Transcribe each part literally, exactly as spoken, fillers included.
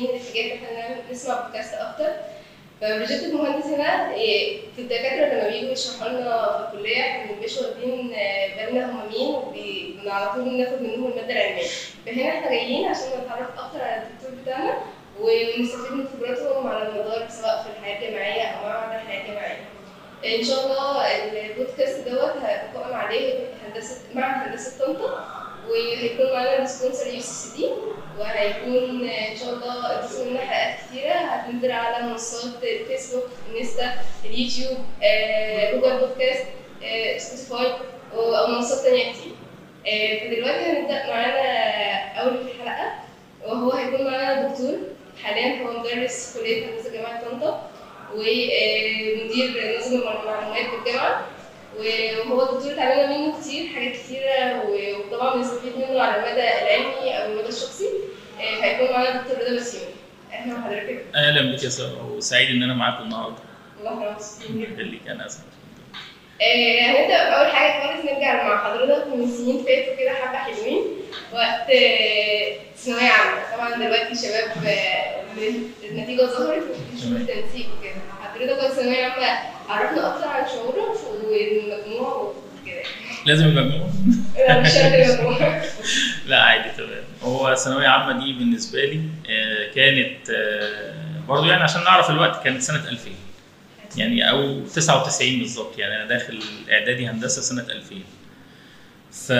دي الحاجات احنا نسمع بودكاست اكتر. فبروجكت المهندس هنا في الدكاتره لما بييجوا يشرحوا لنا في الكليه احنا مبنبقاش واخدين بالنا هم مين، وعلى طول بناخد منهم الماده العلميه. فهنا احنا جايين عشان نتعرف اكتر على الدكتور بتاعنا ونستفيد من خبراتهم على المدار سواء في الحياه الجامعيه او بعد الحياه الجامعيه. ان شاء الله البودكاست دوت هيقام عليه هندسه معهد هندسه طنطا، وهيكون معانا سبونسر يو سي دي، وهيكون ان شاء الله في حلقات كتيره هتنزل على منصات الفيسبوك، انستا، اليوتيوب، جوجل بودكاست، سبوتيفاي، ومنصات تانيه كتير. فدلوقتي هنبدا معانا اول الحلقه، وهو هيكون معانا دكتور حاليا هو مدرس كليه هندسه جامعه طنطا ومدير نظم المعلومات بالجامعه، وهو الدكتور اتعلمنا منه كتير حاجات كتيره، وطبعا بنستفيد منه على المدى العلمي او المدى الشخصي. هيكون معانا الدكتور رضا البسيونى. اهلا بحضرتك. اهلا بك يا ساره، وسعيد ان انا معاكم النهارده. الله يرحمك جدا ليك. انا اسف. هنبدا باول حاجه خالص، نرجع مع حضرتك من سنين فاتوا كده حبه حلوين وقت ثانويه عامه. طبعا دلوقتي شباب النتيجه ظهرت وبنشوف التنسيق وكده. حضرتك كنت ثانويه عامه، عرفنا اكتر عن شعورك والمجموع وكده. لازم المجموع؟ لا مش شرط المجموع. لا عادي تمام. هو الثانويه عامه دي بالنسبه لي كانت برضو يعني عشان نعرف الوقت، كانت سنه ألفين يعني او تسعة وتسعين بالظبط. يعني انا داخل اعدادي هندسه سنه ألفين، ف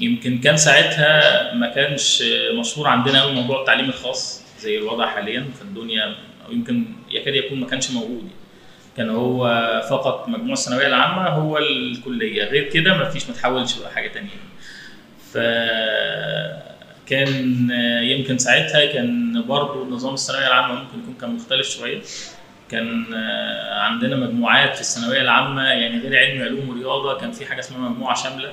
يمكن كان ساعتها ما كانش مشهور عندنا قوي موضوع التعليم الخاص زي الوضع حاليا في الدنيا، او يمكن يكاد يكون ما كانش موجود. كان هو فقط مجموع الثانويه العامه هو الكليه، غير كده ما فيش، ما تحولش بقى حاجه ثانيه. ف كان يمكن ساعتها كان برضو نظام الثانويه العامه ممكن يكون كان مختلف شويه. كان عندنا مجموعات في الثانويه العامه يعني غير علم علوم ورياضه، كان في حاجه اسمها مجموعه شامله،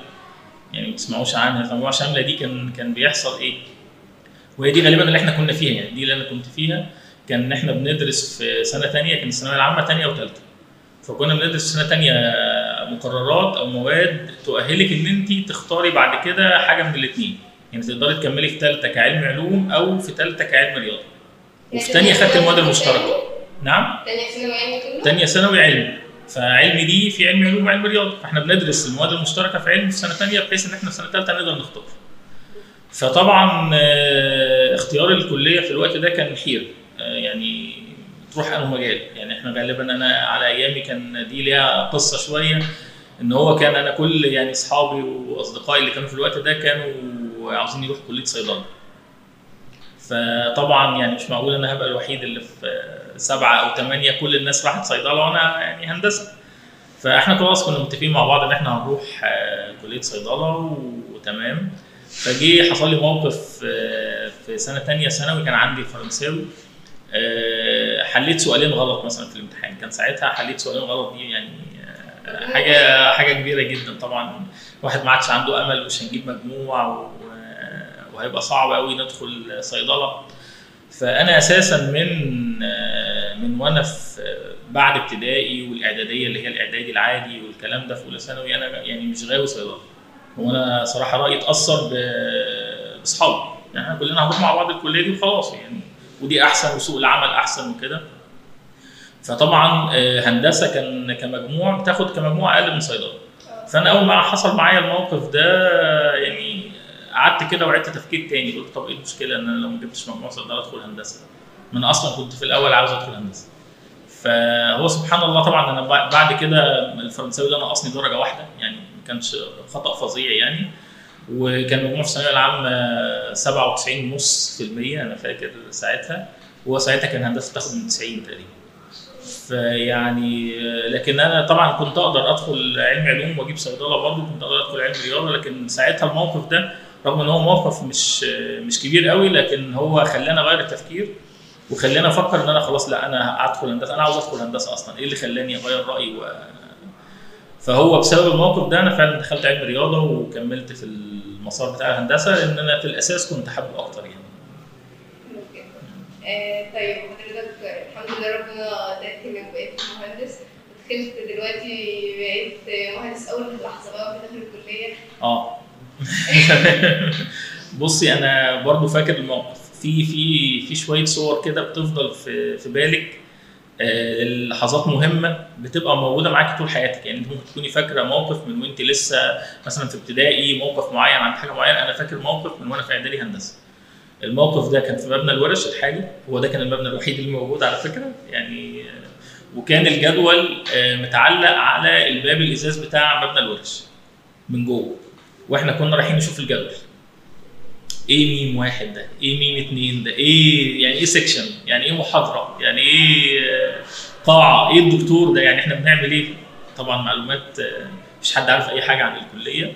يعني ما تسمعوش عنها. المجموعه الشامله دي كان كان بيحصل ايه، وهي دي غالبا اللي احنا كنا فيها، يعني دي اللي انا كنت فيها. كان احنا بندرس في سنه ثانيه، كان الثانويه العامه ثانيه وثالثه، فكنا بندرس في سنه ثانيه مقررات او مواد تؤهلك ان انت تختاري بعد كده حاجه من الاثنين، يعني تقدري تكملي في ثالثه كعلم علوم او في ثالثه كعلم رياضه. وفي ثانيه خدت المواد المشتركه. نعم، ثانيه ثانوي علمي كله، ثانيه ثانوي علمي، فعلمي دي في علم علوم وعلم رياضه، فاحنا بندرس المواد المشتركه في علم في سنه ثانيه بحيث ان احنا في سنه ثالثه نقدر نختار. فطبعا اختيار الكليه في الوقت ده كان حيره، يعني تروح انه مجال، يعني احنا غالبا انا على ايامي كان دي ليها قصه شويه، ان هو كان انا كل يعني اصحابي واصدقائي اللي كانوا في الوقت ده كانوا عاوزين يروحوا كليه صيدله. فطبعا يعني مش معقول انا هبقى الوحيد اللي في سبعه او ثمانيه كل الناس راحت صيدله وانا يعني هندسه. فاحنا خلاص كنا متفقين مع بعض ان احنا هنروح كليه صيدله وتمام. فجي حصل لي موقف في سنه ثانيه ثانوي، كان عندي فرنساوي، حليت سؤالين غلط مثلا في الامتحان. كان ساعتها حليت سؤالين غلط دي يعني حاجه حاجه كبيره جدا. طبعا واحد ما عادش عنده امل ومش هنجيب مجموع وهيبقى صعب قوي ندخل صيدله. فانا اساسا من من وانا في بعد ابتدائي والاعداديه اللي هي الاعدادي العادي والكلام ده في اولى ثانوي، انا يعني مش غاوي صيدله. وانا صراحه رايي اتاثر باصحابي، يعني احنا كلنا هنروح مع بعض الكليه دي وخلاص يعني، ودي احسن وسوق العمل احسن وكده. فطبعا هندسه كان كمجموع بتاخد كمجموع اقل من صيدله. فانا اول ما حصل معايا الموقف ده يعني قعدت كده وعدت تفكير تاني، قلت طب ايه المشكله ان انا لو ما جبتش مجموع صيدله ادخل هندسه؟ ما انا اصلا كنت في الاول عاوز ادخل هندسه. فهو سبحان الله. طبعا انا بعد كده الفرنساوي ده نقصني درجه واحده، يعني ما كانش خطا فظيع يعني، وكان مجموع في الثانويه العامه سبعة وتسعين فاصلة خمسة بالمية انا فاكر ساعتها. هو ساعتها كان هندسه تاخد من تسعين تقريبا. فيعني لكن انا طبعا كنت اقدر ادخل علم علوم واجيب صيدله، برضه كنت اقدر ادخل علم رياضه. لكن ساعتها الموقف ده رغم ان هو موقف مش مش كبير قوي، لكن هو خلاني اغير التفكير وخلاني افكر ان انا خلاص، لا انا هدخل هندسه، انا عاوز ادخل هندسه اصلا. ايه اللي خلاني اغير رايي؟ و... فهو بسبب الموقف ده انا فعلا دخلت علم رياضه وكملت في المسار بتاع الهندسه، لان انا في الاساس كنت حابب اكتر يعني. آه طيب حضرتك الحمد لله ربنا اداك انك بقيت مهندس، ودخلت دلوقتي بقيت مهندس اول لحظه بقى في داخل الكليه. اه بصي انا برضو فاكر الموقف. في في في شويه صور كده بتفضل في في بالك، لحظات مهمه بتبقى موجوده معاكي طول حياتك. يعني انت ممكن تكوني فاكره موقف من وانت لسه مثلا في ابتدائي، موقف معين عن حاجه معينه. انا فاكر موقف من وانا في اعدادي هندسه، الموقف ده كان في مبنى الورش الحالي، هو ده كان المبنى الوحيد اللي موجود على فكره يعني، وكان الجدول متعلق على الباب الازاز بتاع مبنى الورش من جوه، واحنا كنا رايحين نشوف الجدول. ايه ميم واحد ده؟ ايه ميم اتنين ده؟ ايه يعني ايه سكشن؟ يعني ايه محاضره؟ يعني ايه قاعه؟ ايه الدكتور ده؟ يعني احنا بنعمل ايه؟ طبعا معلومات مش حد عارف اي حاجه عن الكليه،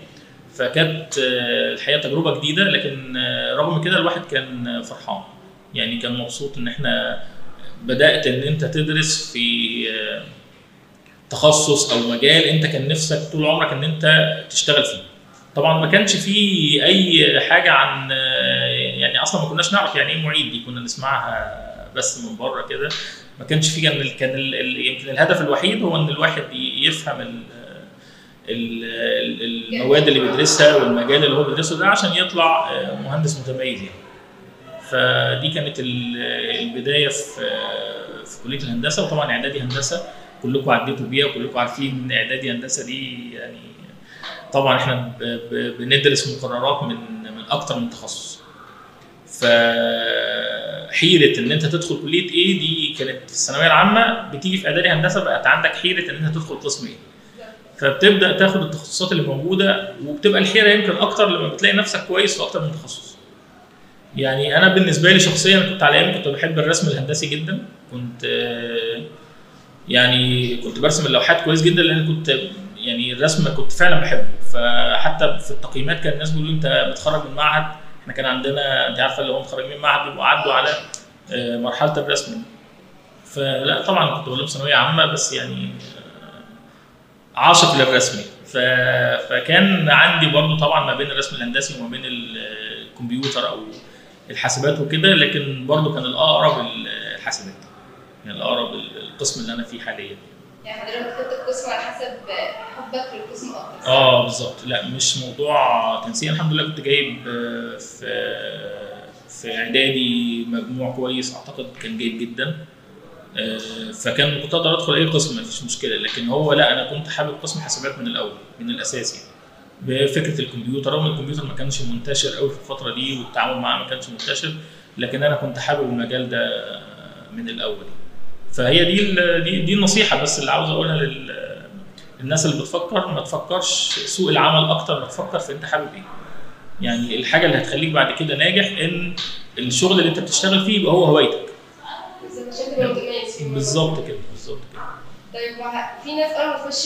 فكانت الحقيقه تجربه جديده، لكن رغم كده الواحد كان فرحان، يعني كان مبسوط ان احنا بدات ان انت تدرس في تخصص او مجال انت كان نفسك طول عمرك ان انت تشتغل فيه. طبعا ما كانش فيه اي حاجه عن يعني، اصلا ما كناش نعرف يعني ايه معيد، دي كنا نسمعها بس من بره كده، ما كانش فيه. كان كان يمكن الهدف الوحيد هو ان الواحد يفهم ال ال المواد اللي بيدرسها والمجال اللي هو بيدرسه ده عشان يطلع مهندس متميز يعني. فدي كانت البدايه في في كليه الهندسه. وطبعا اعدادي هندسه كلكم عديتوا بيها وكلكم عارفين ان اعدادي هندسه دي يعني، طبعا احنا بندرس مقررات من من اكتر من تخصص، فحيره ان انت تدخل كليه ايه دي كانت في الثانويه العامه، بتيجي في اعدادي هندسه بقت عندك حيره ان انت تدخل قسم ايه، فبتبدا تاخد التخصصات اللي موجوده، وبتبقى الحيره يمكن اكتر لما بتلاقي نفسك كويس في اكتر من تخصص. يعني انا بالنسبه لي شخصيا كنت على ايامي كنت بحب الرسم الهندسي جدا، كنت يعني كنت برسم اللوحات كويس جدا لان كنت يعني الرسم كنت فعلا بحبه، فحتى في التقييمات كان الناس بيقولوا انت متخرج من معهد، احنا كان عندنا انت عارفه اللي هم متخرجين من معهد بيبقوا عدوا على مرحله الرسم دي. فلا طبعا كنت بقول ثانويه عامه بس يعني عاشق للرسم، فكان عندي برضه طبعا ما بين الرسم الهندسي وما بين الكمبيوتر او الحاسبات وكده، لكن برضه كان الاقرب الحاسبات يعني، الاقرب القسم اللي انا فيه حاليا. يعني حضرتك اخترت القسم على حسب حبك للقسم اكتر؟ اه بالظبط، لا مش موضوع تنسيق، الحمد لله كنت جايب في في اعدادي مجموع كويس، اعتقد كان جيد جدا، فكان كنت اقدر ادخل اي قسم مفيش مشكله، لكن هو لا انا كنت حابب قسم حاسبات من الاول من الاساس يعني، بفكره الكمبيوتر، رغم الكمبيوتر ما كانش منتشر قوي في الفتره دي والتعامل معاه ما كانش منتشر، لكن انا كنت حابب المجال ده من الاول. فهي دي دي دي النصيحه بس اللي عاوز اقولها للناس اللي بتفكر، ما تفكرش سوق العمل اكتر ما تفكر في انت حابب ايه. يعني الحاجه اللي هتخليك بعد كده ناجح ان الشغل اللي انت بتشتغل فيه يبقى هو هوايتك. بالظبط كده بالظبط كده. طيب في ناس اول ما تخش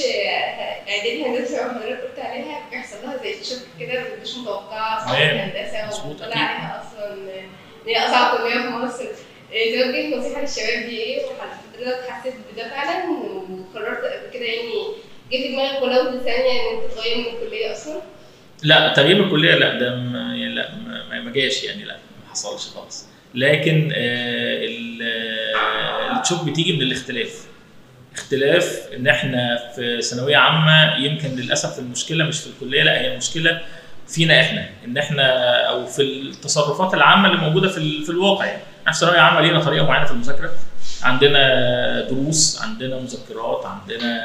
اعدادي هندسه زي ما حضرتك قلت عليها بيحصل لها زي شوك كده مش متوقعه في الهندسه وطلع عليها اصلا ان هي اصعب كليه في مصر. توجه نصيحه للشباب دي ايه؟ وحضرتك حسيت بده فعلا وقررت قبل كده يعني جه في دماغك ولو ثانيه ان انت تغير من الكليه اصلا؟ لا تغيير الكليه لا ده يعني لا ما جاش يعني، لا ما حصلش خالص، لكن التشوك بتيجي من الاختلاف. اختلاف ان احنا في ثانويه عامه يمكن للاسف المشكله مش في الكليه، لا هي المشكله فينا احنا ان احنا او في التصرفات العامه اللي موجوده في في الواقع يعني. في ثانويه عامه لينا طريقه معينه في المذاكره، عندنا دروس، عندنا مذكرات، عندنا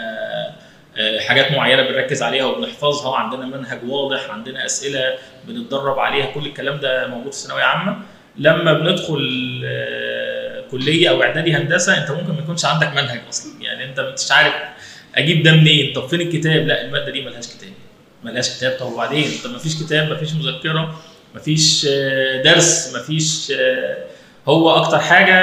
حاجات معينه بنركز عليها وبنحفظها، عندنا منهج واضح، عندنا اسئله بنتدرب عليها، كل الكلام ده موجود في ثانويه عامه. لما بندخل كليه او اعدادي هندسه انت ممكن ما يكونش عندك منهج اصلا، يعني انت مش عارف اجيب ده منين، طب فين الكتاب؟ لا الماده دي ملهاش كتاب ملهاش كتاب طب وبعدين؟ طب ما فيش كتاب ما فيش مذكره ما فيش درس ما فيش، هو اكتر حاجه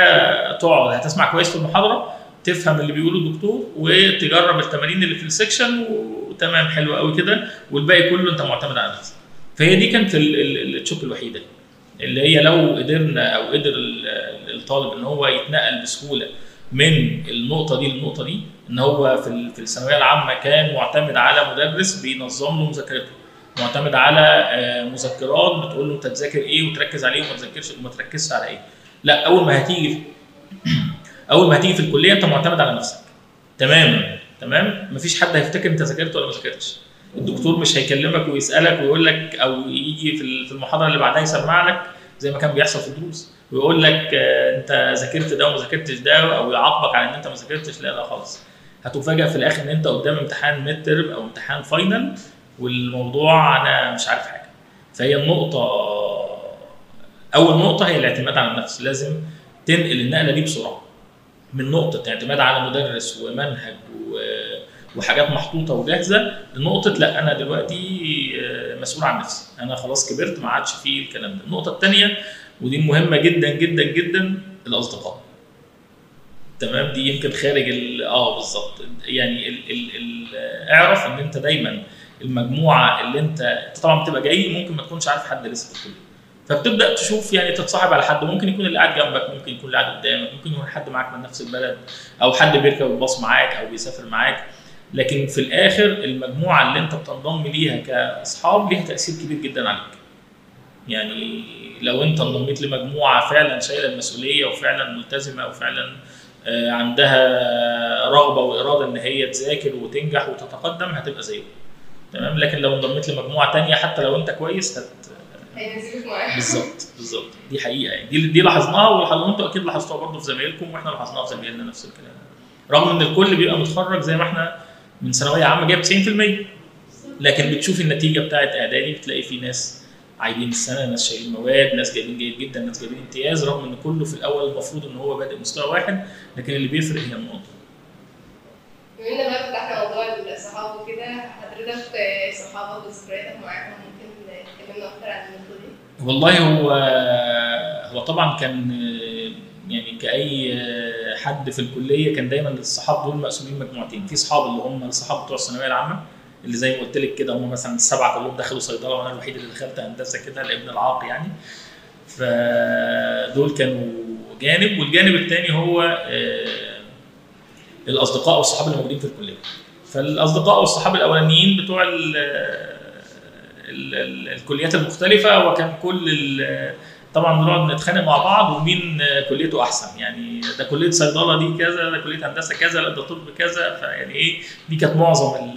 تقعد هتسمع كويس في المحاضره تفهم اللي بيقوله الدكتور وتجرب التمارين اللي في السكشن وتمام حلو قوي كده، والباقي كله انت معتمد على نفسك. فهي دي كانت التشوك الوحيده اللي هي لو قدرنا او قدر الطالب ان هو يتنقل بسهوله من النقطه دي للنقطه دي، ان هو في في الثانويه العامه كان معتمد على مدرس بينظم له مذاكرته، معتمد على مذكرات بتقول له انت تذاكر ايه وتركز عليه وما تذاكرش وما تركزش على ايه. لا اول ما هتيجي اول ما هتيجي في الكليه انت معتمد على نفسك تماما تمام، مفيش حد هيفتكر انت ذاكرت ولا ما ذاكرتش، الدكتور مش هيكلمك ويسالك ويقول لك او يجي في المحاضره اللي بعدها يسمع لك زي ما كان بيحصل في الدروس، ويقول لك انت ذاكرت ده وما ذاكرتش ده، او يعاقبك على ان انت ما ذاكرتش، لا لا خالص. هتفاجئ في الاخر ان انت قدام امتحان ميد ترم او امتحان فاينل والموضوع انا مش عارف حاجه. فهي النقطه، اول نقطه هي الاعتماد على النفس، لازم تنقل النقله دي بسرعه من نقطه اعتماد على مدرس ومنهج و... وحاجات محطوطه وجاهزه لنقطه لا انا دلوقتي مسؤول عن نفسي، انا خلاص كبرت ما عادش فيه الكلام ده. النقطه الثانيه ودي مهمه جدا جدا جدا، الاصدقاء. تمام، دي يمكن خارج اه بالظبط، يعني ال ال ال اعرف ان انت دايما المجموعه اللي انت طبعا بتبقى جاي ممكن ما تكونش عارف حد لسه في الكليه، فبتبدا تشوف يعني تتصاحب على حد، ممكن يكون اللي قاعد جنبك، ممكن يكون اللي قاعد قدامك، ممكن يكون حد معاك من نفس البلد، او حد بيركب الباص معاك او بيسافر معاك، لكن في الاخر المجموعه اللي انت بتنضم ليها كاصحاب ليها تاثير كبير جدا عليك. يعني لو انت انضميت لمجموعه فعلا شايله المسؤوليه وفعلا ملتزمه وفعلا عندها رغبه واراده ان هي تذاكر وتنجح وتتقدم هتبقى زيهم. تمام، لكن لو انضميت لمجموعه ثانيه حتى لو انت كويس هت هينزلوك معاها. بالظبط بالظبط، دي حقيقه يعني، دي دي لاحظناها وانتوا اكيد لاحظتوها برضه في زمايلكم، واحنا لاحظناها في زمايلنا نفس الكلام، رغم ان الكل بيبقى متخرج زي ما احنا من ثانويه عامه جايب تسعين في المية، لكن بتشوف النتيجه بتاعت اعدادي بتلاقي في ناس عايدين السنه، ناس شايلين مواد، ناس جايبين جيد جدا، ناس جايبين امتياز، رغم ان كله في الاول المفروض ان هو بادئ مستوى واحد، لكن اللي بيفرق هي النقطه. بما اننا بقى فتحنا موضوع الصحاب وكده، حضرتك صحابك وذكرياتك معاهم ممكن تكلمنا اكتر عن النقطه دي؟ والله هو هو طبعا كان يعني كاي حد في الكليه كان دايما الصحاب دول مقسومين مجموعتين، في صحاب اللي هم الصحاب بتوع الثانويه العامه اللي زي ما قلت لك كده هم مثلا السبعه كلهم دخلوا صيدله وانا الوحيد اللي دخلت هندسه كده لابن العاق يعني، فدول كانوا جانب، والجانب الثاني هو الاصدقاء والصحاب اللي موجودين في الكليه. فالاصدقاء والصحاب الاولانيين بتوع ال ال ال الكليات المختلفه، وكان كل طبعا بنقعد نتخانق مع بعض ومين كليته احسن، يعني ده كليه صيدله دي كذا، ده كليه هندسه كذا، ده طب كذا، فيعني ايه دي كانت معظم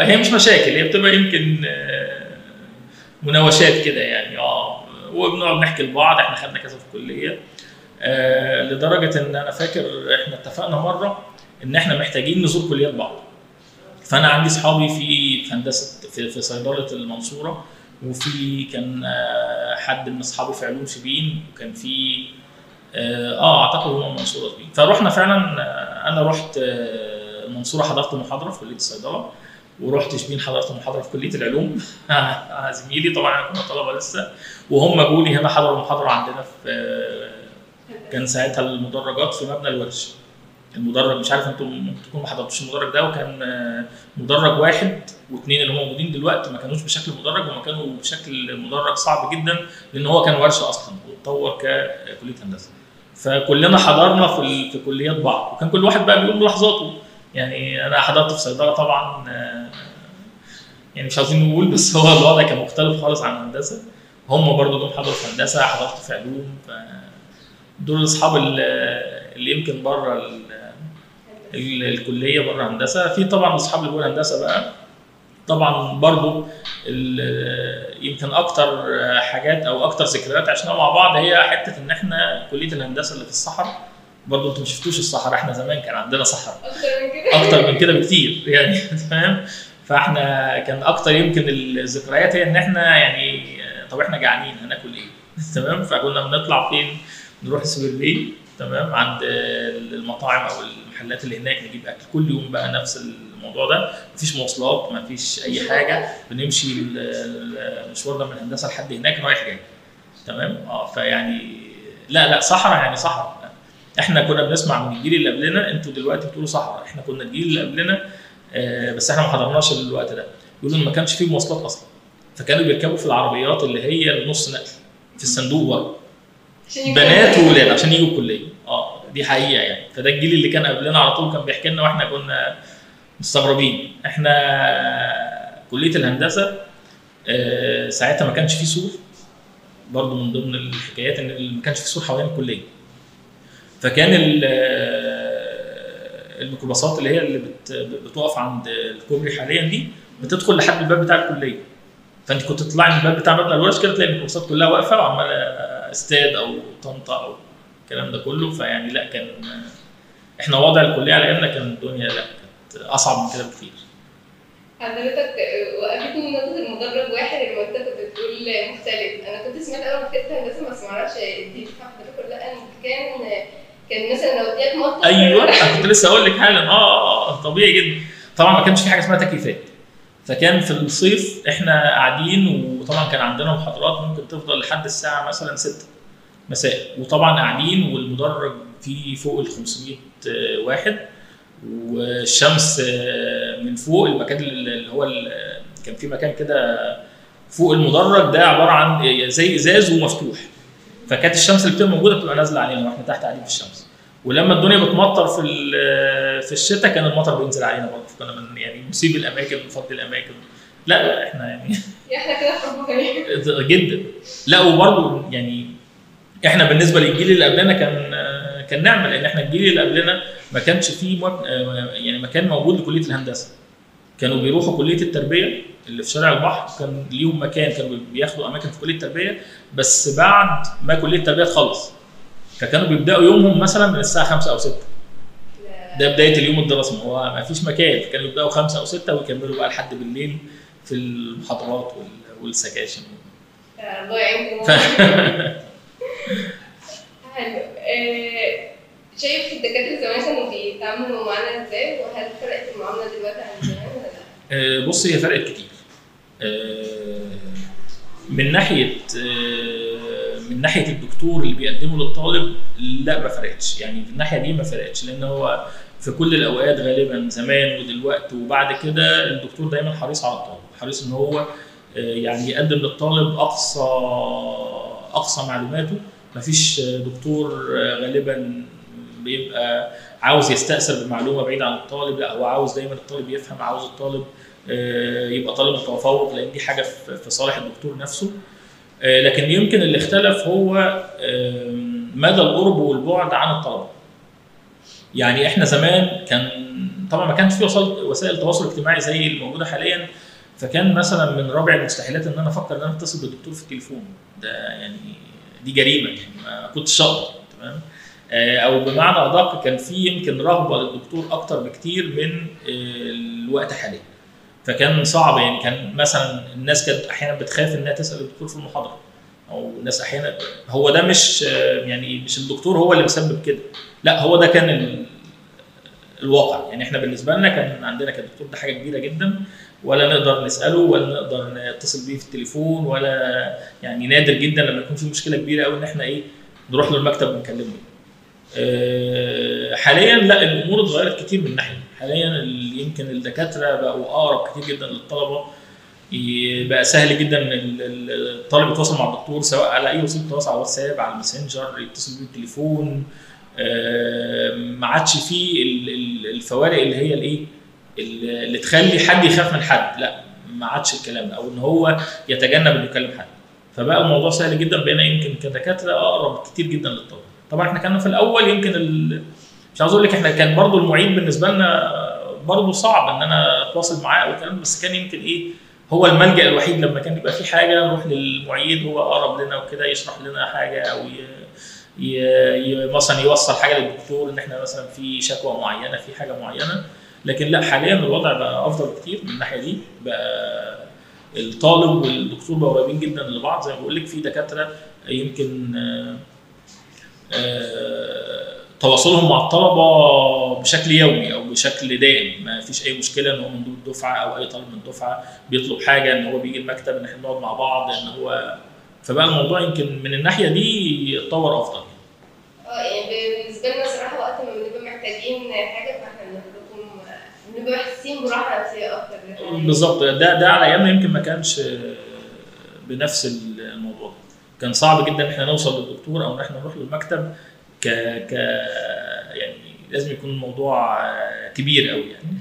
هي مش مشاكل، هي بتبقى يمكن مناوشات كده يعني اه وبنقعد نحكي لبعض احنا خدنا كذا في الكليه، آه لدرجه ان انا فاكر احنا اتفقنا مره ان احنا محتاجين نزور كليات بعض. فانا عندي اصحابي في هندسه في, في صيدله المنصوره، وفي كان آه حد من اصحابي في علوم شبين، وكان في اه, آه اعتقد هم المنصوره شبين، فروحنا فعلا آه انا رحت آه المنصوره حضرت محاضره في كليه الصيدله، ورحت شبين حضرت محاضره في كليه العلوم زميلي طبعا انا كنا طلبه لسه، وهم جوا لي هنا حضروا محاضره عندنا في كان ساعتها المدرجات في مبنى الورش. المدرج مش عارف انتم ممكن تكونوا ما حضرتوش المدرج ده، وكان مدرج واحد واثنين اللي هم موجودين دلوقتي ما كانوش بشكل مدرج، هم كانوا بشكل مدرج صعب جدا لان هو كان ورشه اصلا واتطور ككليه هندسه. فكلنا حضرنا في في كليات بعض، وكان كل واحد بقى بيقول ملاحظاته. يعني انا حضرت في صيدله طبعا يعني مش عايزين نقول، بس هو الوضع كان مختلف خالص عن الهندسه، هم برضو جم حضروا في هندسه، حضرت في علوم، فدول اصحاب اللي يمكن بره الكليه بره هندسه. في طبعا اصحاب اللي جوه هندسه بقى طبعا برضو يمكن اكتر حاجات او اكتر ذكريات عشناها مع بعض هي حته ان احنا كليه الهندسه اللي في الصحراء، برضه انتوا ما شفتوش الصحراء، احنا زمان كان عندنا صحراء اكتر من كده اكتر من كده بكتير يعني فاهم. فاحنا كان اكتر يمكن الذكريات هي ان احنا يعني طب احنا جعانين هناكل ايه تمام، فكنا بنطلع فين، نروح السوبر بي تمام عند المطاعم او المحلات اللي هناك نجيب اكل، كل يوم بقى نفس الموضوع ده، مفيش مواصلات مفيش اي حاجه، بنمشي المشوار ده من الهندسه لحد هناك رايح جاي تمام. اه فيعني لا لا صحراء يعني صحراء، احنا كنا بنسمع من الجيل اللي قبلنا انتوا دلوقتي بتقولوا صحراء، احنا كنا الجيل اللي قبلنا آه بس احنا ما حضرناش الوقت ده، يقولوا ان ما كانش فيه مواصلات اصلا، فكانوا بيركبوا في العربيات اللي هي النص نقل في الصندوق ورا بنات وولاد عشان يجوا الكليه. اه دي حقيقه يعني، فده الجيل اللي كان قبلنا على طول كان بيحكي لنا واحنا كنا مستغربين. احنا كليه الهندسه آه ساعتها ما كانش فيه سور، برضو من ضمن الحكايات ان ما كانش فيه سور حوالين الكليه، فكان الميكروباصات اللي هي اللي بتقف عند الكوبري حاليا دي بتدخل لحد الباب بتاع الكليه، فانت كنت تطلعي من الباب بتاع مبنى الورش كده تلاقي الميكروباصات كلها واقفه وعماله استاد او طنطا او الكلام ده كله. فيعني لا كان احنا وضع الكليه على ايامنا كان الدنيا لا كانت اصعب من كده بكتير. حضرتك وقابلتني منطقه المدرج واحد اللي انت كنت بتقول مختلف، انا كنت سمعت اول ما دخلت هندسه بس ما اعرفش دي بتاع حضرتك ولا لا. انا كان كان مثلا لو اديك منطقه ايوه كنت لسه اقول لك حالا. اه طبيعي جدا طبعا ما كانش في حاجه اسمها تكييفات، فكان في الصيف احنا قاعدين وطبعا كان عندنا محاضرات ممكن تفضل لحد الساعه مثلا ستة مساء، وطبعا قاعدين والمدرج فيه فوق ال خمسمية واحد والشمس من فوق. المكان اللي هو كان في مكان كده فوق المدرج ده عباره عن زي ازاز ومفتوح، فكانت الشمس اللي بتبقى موجوده بتبقى نازله علينا واحنا تحت قاعدين في الشمس. ولما الدنيا بتمطر في في الشتاء كان المطر بينزل علينا برضه، فكنا من يعني نسيب الاماكن ونفضي الاماكن. لا لا احنا يعني احنا كده حبونا جدا. لا وبرضه يعني احنا بالنسبه للجيل اللي قبلنا كان كان نعمه، لان احنا الجيل اللي قبلنا ما كانش فيه يعني مكان موجود لكليه الهندسه، كانوا بيروحوا كليه التربيه اللي في شارع البحر، كان ليهم مكان، كانوا بياخدوا اماكن في كليه التربيه بس بعد ما كليه التربيه تخلص، فكانوا بيبداوا يومهم مثلا من الساعه خمسة او ستة. ده بدايه اليوم الدراسي، ما هو ما فيش مكان، فكانوا بيبداوا خمسة او ستة ويكملوا بقى لحد بالليل في المحاضرات والسكاشن. الله يعينكم. حلو. شايف الدكاتره زمان كانوا بيتعاملوا معانا ازاي، وهل فرقت المعامله دلوقتي عن زمان ولا لا؟ بصي هي فرقت كتير. من ناحيه من ناحيه الدكتور اللي بيقدمه للطالب لا ما فرقتش، يعني في الناحيه دي ما فرقتش، لان هو في كل الاوقات غالبا زمان ودلوقتي وبعد كده الدكتور دايما حريص على الطالب، حريص ان هو يعني يقدم للطالب اقصى اقصى معلوماته. ما فيش دكتور غالبا بيبقى عاوز يستأثر بمعلومه بعيده عن الطالب، لا هو عاوز دايما الطالب يفهم، عاوز الطالب يبقى طالب متفوق، لان دي حاجه في صالح الدكتور نفسه. لكن يمكن اللي اختلف هو مدى القرب والبعد عن الطلبه. يعني احنا زمان كان طبعا ما كانش في وسائل تواصل اجتماعي زي الموجوده حاليا، فكان مثلا من رابع المستحيلات ان انا افكر ان انا اتصل بالدكتور في التليفون، ده يعني دي جريمه، يعني ما كنتش اقدر. تمام، او بمعنى ادق كان في يمكن رغبه للدكتور اكتر بكتير من الوقت حاليا، فكان صعب. يعني كان مثلا الناس كانت احيانا بتخاف انها تسال الدكتور في المحاضره، او الناس احيانا هو ده مش يعني مش الدكتور هو اللي مسبب كده، لا هو ده كان ال... الواقع. يعني احنا بالنسبه لنا كان عندنا كدكتور ده حاجه كبيره جدا، ولا نقدر نساله ولا نقدر نتصل بيه في التليفون، ولا يعني نادر جدا لما يكون في مشكله كبيره قوي ان احنا ايه نروح له المكتب ونكلمه. أه حاليا لا الامور اتغيرت كتير من ناحيه، حاليا يمكن الدكاتره بقوا اقرب كتير جدا للطلبه، بقى سهل جدا ان الطالب يتواصل مع الدكتور سواء على اي وسيله تواصل، على واتساب، على الماسنجر، يتصل بيه بالتليفون. أه ما عادش فيه الفوارق اللي هي الايه اللي تخلي حد يخاف من حد، لا ما عادش الكلام ده، او ان هو يتجنب انه يكلم حد، فبقى الموضوع سهل جدا. بقينا يمكن كدكاتره اقرب كتير جدا للطلبه. طبعا احنا كنا في الاول يمكن ال... مش عاوز اقول لك احنا كان برضو المعيد بالنسبه لنا برضو صعب ان انا اتواصل معاه او الكلام، بس كان يمكن ايه هو الملجا الوحيد لما كان يبقى في حاجه نروح للمعيد، هو اقرب لنا وكده يشرح لنا حاجه، او ي... ي... ي... مثلا يوصل حاجه للدكتور ان احنا مثلا في شكوى معينه في حاجه معينه. لكن لا حاليا الوضع بقى افضل كتير من الناحيه دي، بقى الطالب والدكتور بقوا قريبين جدا لبعض. زي ما بقول لك في دكاتره يمكن تواصلهم مع الطلبه بشكل يومي او بشكل دائم، ما فيش اي مشكله ان هو مندوب الدفعه او اي طالب من الدفعه بيطلب حاجه ان هو بيجي المكتب ان احنا نقعد مع بعض ان هو، فبقى الموضوع يمكن من الناحيه دي اتطور افضل. اه يعني بالنسبه لنا صراحه وقت ما بنبقى محتاجين حاجه فاحنا بنبقى حاسين براحه نفسيه اكتر. بالظبط، ده ده على ايامنا يمكن ما كانش بنفس الموضوع، كان صعب جدا ان احنا نوصل للدكتور او ان احنا نروح للمكتب ك ك يعني لازم يكون الموضوع كبير قوي. يعني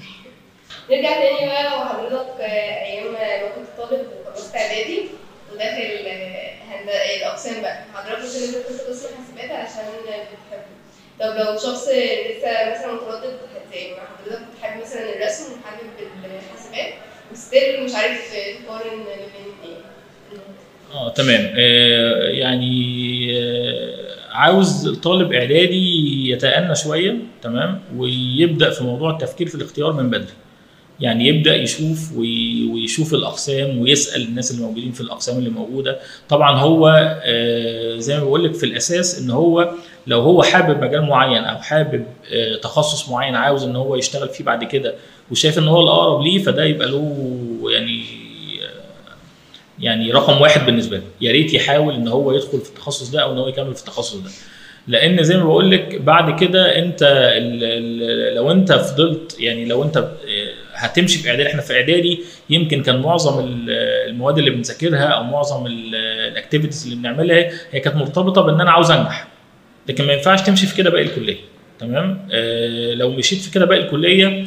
نرجع تاني بقى وحضرتك ايام ما كنت طالب وخلصت اعدادي وداخل الاقسام بقى، حضرتك قلت ان انت كنت قسم حاسبات عشان بتحبه. طب لو شخص لسه مثلا متردد زي ما حضرتك كنت حابب مثلا الرسم وحابب الحاسبات وستيل مش عارف تقارن ما بين الاثنين، اه تمام. آه يعني آه عاوز طالب اعدادي يتأنى شويه تمام، ويبدا في موضوع التفكير في الاختيار من بدري، يعني يبدا يشوف ويشوف الاقسام ويسال الناس اللي موجودين في الاقسام اللي موجوده. طبعا هو زي ما بقول لك في الاساس ان هو لو هو حابب مجال معين او حابب تخصص معين عاوز ان هو يشتغل فيه بعد كده وشايف ان هو الاقرب ليه، فده يبقى له يعني يعني رقم واحد بالنسبه له. يا ريت يحاول ان هو يدخل في التخصص ده او ان هو يكمل في التخصص ده، لان زي ما بقول لك بعد كده انت ال ال لو انت فضلت يعني لو انت هتمشي في اعدادي. احنا في اعدادي يمكن كان معظم المواد اللي بنذاكرها او معظم الاكتيفيتيز اللي بنعملها هي كانت مرتبطه بان انا عاوز انجح، لكن ما ينفعش تمشي في كده باقي الكليه تمام. اه لو مشيت في كده باقي الكليه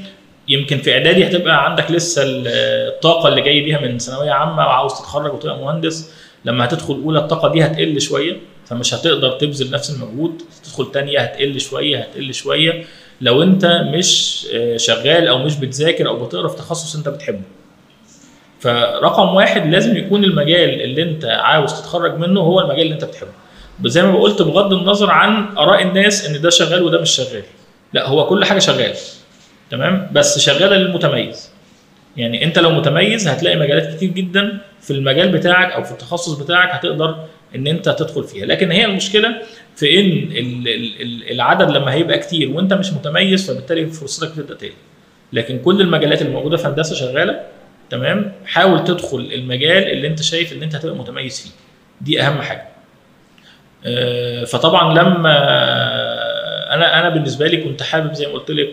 يمكن في اعدادي هتبقى عندك لسه الطاقه اللي جاي بيها من ثانويه عامه وعاوز تتخرج وتبقى مهندس، لما هتدخل اولى الطاقه دي هتقل شويه فمش هتقدر تبذل نفس المجهود، تدخل تانية هتقل شويه هتقل شويه لو انت مش شغال او مش بتذاكر او بتقرا في تخصص انت بتحبه. فرقم واحد لازم يكون المجال اللي انت عاوز تتخرج منه هو المجال اللي انت بتحبه، زي ما قلت بغض النظر عن اراء الناس ان ده شغال وده مش شغال، لا هو كل حاجه شغال تمام، بس شغاله للمتميز. يعني انت لو متميز هتلاقي مجالات كتير جدا في المجال بتاعك او في التخصص بتاعك هتقدر ان انت تدخل فيها، لكن هي المشكله في ان العدد لما هيبقى كتير وانت مش متميز فبالتالي فرصتك بتبقى تقل. لكن كل المجالات الموجوده في هندسه شغاله تمام، حاول تدخل المجال اللي انت شايف ان انت هتبقى متميز فيه، دي اهم حاجه. فطبعا لما انا انا بالنسبه لي كنت حابب زي ما قلت لك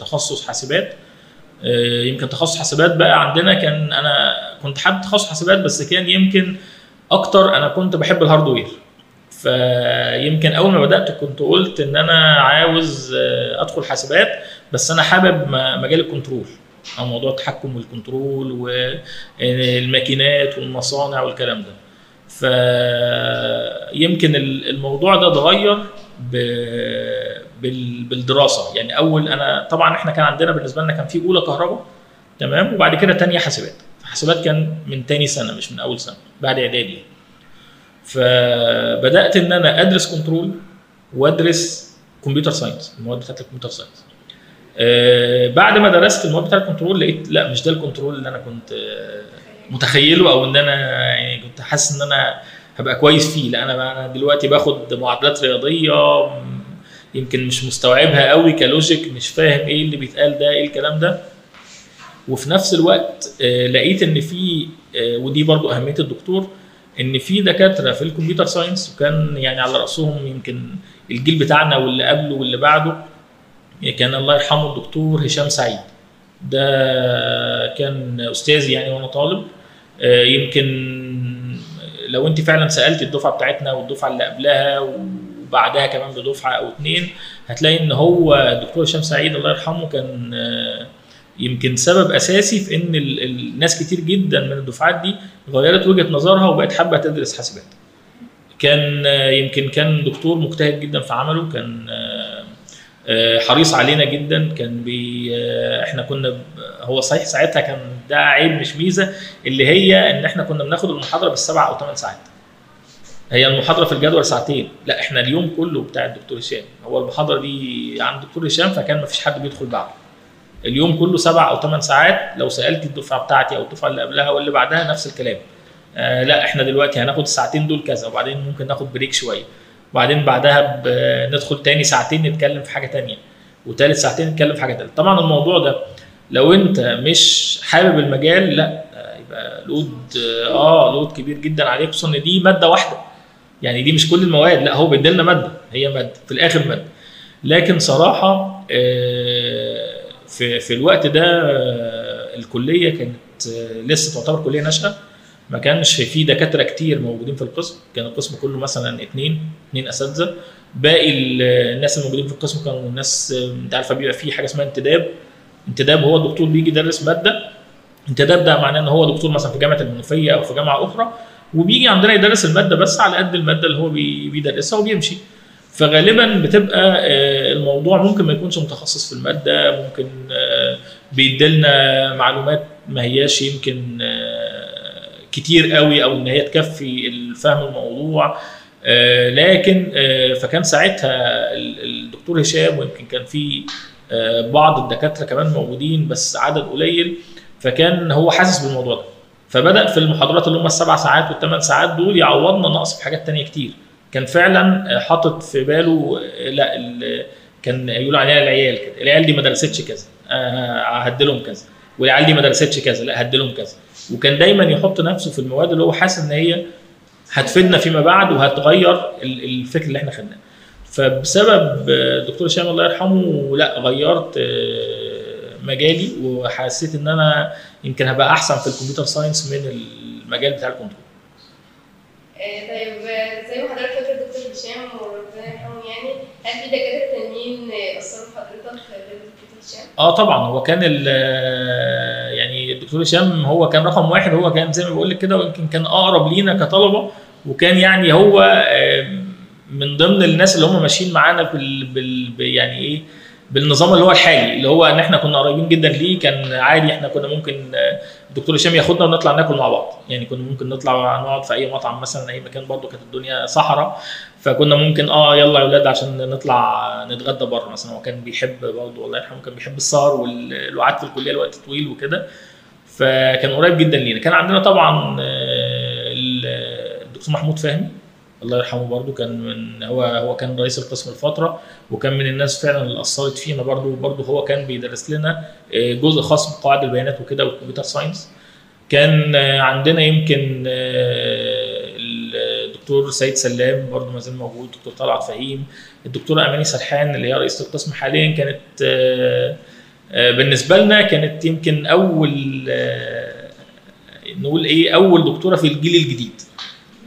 تخصص حاسبات، يمكن تخصص حاسبات بقى عندنا كان انا كنت حابب تخصص حاسبات، بس كان يمكن اكتر انا كنت بحب الهاردوير، فيمكن اول ما بدات كنت قلت ان انا عاوز ادخل حاسبات بس انا حابب مجال الكنترول او موضوع التحكم والكنترول والماكينات والمصانع والكلام ده. فيمكن الموضوع ده اتغير بالدراسه، يعني اول انا طبعا احنا كان عندنا بالنسبه لنا كان في اولى كهرباء تمام وبعد كده ثانيه حاسبات، حاسبات كان من تاني سنه مش من اول سنه بعد اعدادي. فبدات ان انا ادرس كنترول وادرس كمبيوتر ساينس، المواد بتاعت الكمبيوتر ساينس. آه بعد ما درست المواد بتاعت الكنترول لقيت لا مش ده الكنترول اللي انا كنت متخيله او ان انا يعني كنت حاسس ان انا هبقى كويس فيه، لا انا انا دلوقتي باخد معادلات رياضيه يمكن مش مستوعبها قوي كلوجيك، مش فاهم ايه اللي بيتقال ده ايه الكلام ده. وفي نفس الوقت لقيت ان في، ودي برضو اهميه الدكتور، ان في دكاتره في الكمبيوتر ساينس وكان يعني على راسهم يمكن الجيل بتاعنا واللي قبله واللي بعده، كان الله يرحمه الدكتور هشام سعيد، ده كان استاذي يعني وانا طالب. يمكن لو انت فعلا سالت الدفعه بتاعتنا والدفعه اللي قبلها وبعدها كمان بدفعه او اتنين هتلاقي ان هو الدكتور هشام سعيد الله يرحمه كان يمكن سبب اساسي في ان الناس كتير جدا من الدفعات دي غيرت وجهه نظرها وبقت حابه تدرس حاسبات. كان يمكن كان دكتور مجتهد جدا في عمله، كان حريص علينا جدا، كان بي احنا كنا هو صحيح ساعتها كان ده عيب مش ميزه، اللي هي ان احنا كنا بناخد المحاضره بالسبع او ثمان ساعات، هي المحاضره في الجدول ساعتين، لا احنا اليوم كله بتاع الدكتور هشام، هو المحاضره دي عند الدكتور هشام فكان ما فيش حد بيدخل بعده، اليوم كله سبع او ثمان ساعات. لو سالت الدفعه بتاعتي او الدفعه اللي قبلها واللي بعدها نفس الكلام، آه لا احنا دلوقتي هناخد الساعتين دول كذا وبعدين ممكن ناخد بريك شويه وبعدين بعدها ندخل تاني ساعتين نتكلم في حاجه تانية وثالث ساعتين نتكلم في حاجه ثالثه. طبعا الموضوع ده لو انت مش حابب المجال لا يبقى لود اه لود كبير جدا عليك، خصوصا ان دي ماده واحده، يعني دي مش كل المواد، لا هو بيديلنا ماده، هي ماده في الاخر ماده. لكن صراحه آه في في الوقت ده الكليه كانت لسه تعتبر كليه ناشئه، ما كانش في دكاتره كتير موجودين في القسم، كان القسم كله مثلا اثنين اثنين اساتذه، باقي الناس الموجودين في القسم كانوا الناس انت عارفه بيبقى في حاجه اسمها انتداب. انتداب هو الدكتور بيجي يدرس ماده، انتداب ده معناه ان هو دكتور مثلا في جامعه المنوفيه او في جامعه اخرى وبيجي عندنا يدرس الماده بس على قد الماده اللي هو بيدرسها وبيمشي. فغالبا بتبقى الموضوع ممكن ما يكونش متخصص في الماده، ممكن بيديلنا معلومات ما هياش يمكن كتير قوي او ان هي تكفي الفهم الموضوع. لكن فكان ساعتها الدكتور هشام ويمكن كان في بعض الدكاتره كمان موجودين بس عدد قليل، فكان هو حاسس بالموضوع ده، فبدا في المحاضرات اللي هم السبع ساعات والثمان ساعات دول يعوضنا نقص في حاجات تانية كتير. كان فعلا حاطط في باله، لا كان يقولوا عليها العيال كده، العيال دي ما درستش كذا هدلهم كذا، والعيال دي ما درستش كذا لا هدلهم كذا، وكان دايما يحط نفسه في المواد اللي هو حاسس ان هي هتفيدنا فيما بعد وهتغير الفكر اللي احنا خدناه. فبسبب الدكتور هشام الله يرحمه لا غيرت مجالي، وحسيت ان انا يمكن هبقى احسن في الكمبيوتر ساينس من المجال بتاع الكنترول. طيب زي ما حضرتك فاكر الدكتور هشام وربنا يرحمه، يعني هل في دكاتره تانيين اثروا في حضرتك غير الدكتور هشام؟ اه طبعا، هو كان يعني الدكتور هشام هو كان رقم واحد، هو كان زي ما بقول لك كده، ويمكن كان اقرب لينا كطلبه، وكان يعني هو من ضمن الناس اللي هم ماشيين معانا بال, بال يعني ايه بالنظام اللي هو الحالي، اللي هو ان احنا كنا قريبين جدا ليه. كان عادي احنا كنا ممكن الدكتور هشام ياخدنا ونطلع ناكل مع بعض، يعني كنا ممكن نطلع نقعد في اي مطعم مثلا اي مكان، برضه كانت الدنيا صحراء، فكنا ممكن اه يلا يا اولاد عشان نطلع نتغدى بره مثلا. هو كان بيحب برضه الله يرحمه كان بيحب السهر والقعد في الكليه الوقت طويل وكده، فكان قريب جدا لينا. كان عندنا طبعا الدكتور محمود فهمي الله يرحمه، برضو كان من هو هو كان رئيس القسم الفتره، وكان من الناس فعلا اللي اثرت فينا برضو. وبرضو هو كان بيدرس لنا جزء خاص بقواعد البيانات وكده والكمبيوتر ساينس. كان عندنا يمكن الدكتور سيد سلام برضو ما زال موجود، الدكتور طلعت فهيم، الدكتوره اماني سرحان اللي هي رئيسه القسم حاليا، كانت بالنسبه لنا كانت يمكن اول نقول ايه اول دكتوره في الجيل الجديد.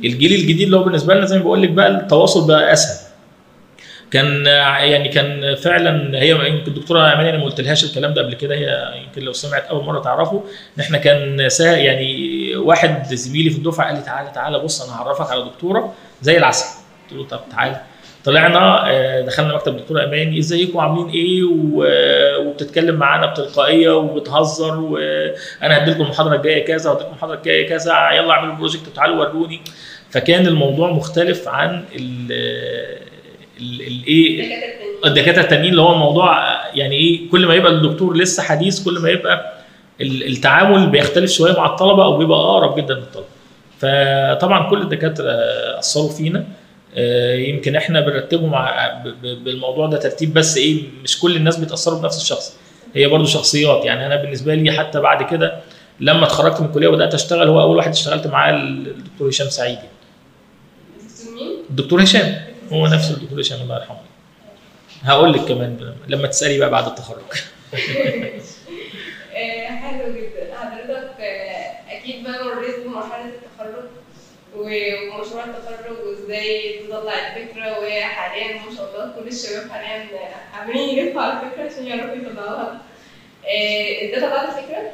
الجيل الجديد اللي هو بالنسبه لنا زي ما بقول لك بقى التواصل بقى اسهل. كان يعني كان فعلا هي يمكن الدكتوره اماني انا ما قلتلهاش الكلام ده قبل كده، هي يمكن لو سمعت اول مره تعرفه ان احنا كان سهل، يعني واحد زميلي في الدفعه قال لي تعالى تعالى بص انا هعرفك على دكتوره زي العسل، قلت له طب تعالى. طلعنا دخلنا مكتب الدكتوره اماني، ازيكم عاملين ايه، وبتتكلم معانا بتلقائيه وبتهزر، وانا هديلكم المحاضره الجايه كذا وهديلكم المحاضره الجايه كذا، يلا اعملوا بروجكت تعالوا وروني. فكان الموضوع مختلف عن الايه الدكاتره التانيين، اللي هو الموضوع يعني ايه كل ما يبقى الدكتور لسه حديث كل ما يبقى التعامل بيختلف شويه مع الطلبه او بيبقى اقرب جدا للطلبه. فطبعا كل الدكاتره اثروا فينا، يمكن احنا بنرتبه مع بالموضوع ده ترتيب بس ايه مش كل الناس بيتاثروا بنفس الشخص، هي برضو شخصيات. يعني انا بالنسبه لي حتى بعد كده لما اتخرجت من الكليه وبدات اشتغل، هو اول واحد اشتغلت معاه الدكتور هشام سعيد. مين؟ الدكتور هشام، هو نفس الدكتور هشام الله يرحمه. هقول لك كمان لما تسالي بقى بعد التخرج. حلو جدا. حضرتك اكيد بقى مريت بمرحله التخرج ومشروع التخرج وازاي تطلع الفكره، وحاليا ما شاء الله كل الشباب حاليا عاملين يلفوا على الفكره عشان يعرفوا يطلعوها. ازاي طلعت الفكره؟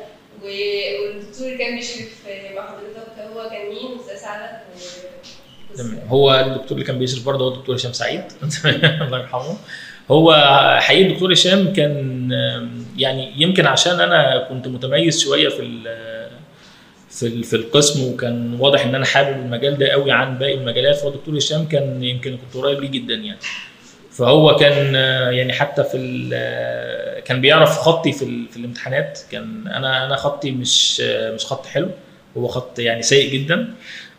والدكتور اللي كان بيشرف مع حضرتك هو كان مين؟ استاذ سعد. هو الدكتور اللي كان بيشرف برضه هو الدكتور هشام سعيد الله يرحمه. هو حقيقي الدكتور هشام كان يعني يمكن عشان انا كنت متميز شويه في في في القسم، وكان واضح ان انا حابب المجال ده قوي عن باقي المجالات، فالدكتور هشام كان يمكن كنت قريب ليه جدا يعني. فهو كان يعني حتى في كان بيعرف خطي في في الامتحانات، كان انا انا خطي مش مش خط حلو، هو خط يعني سيء جدا،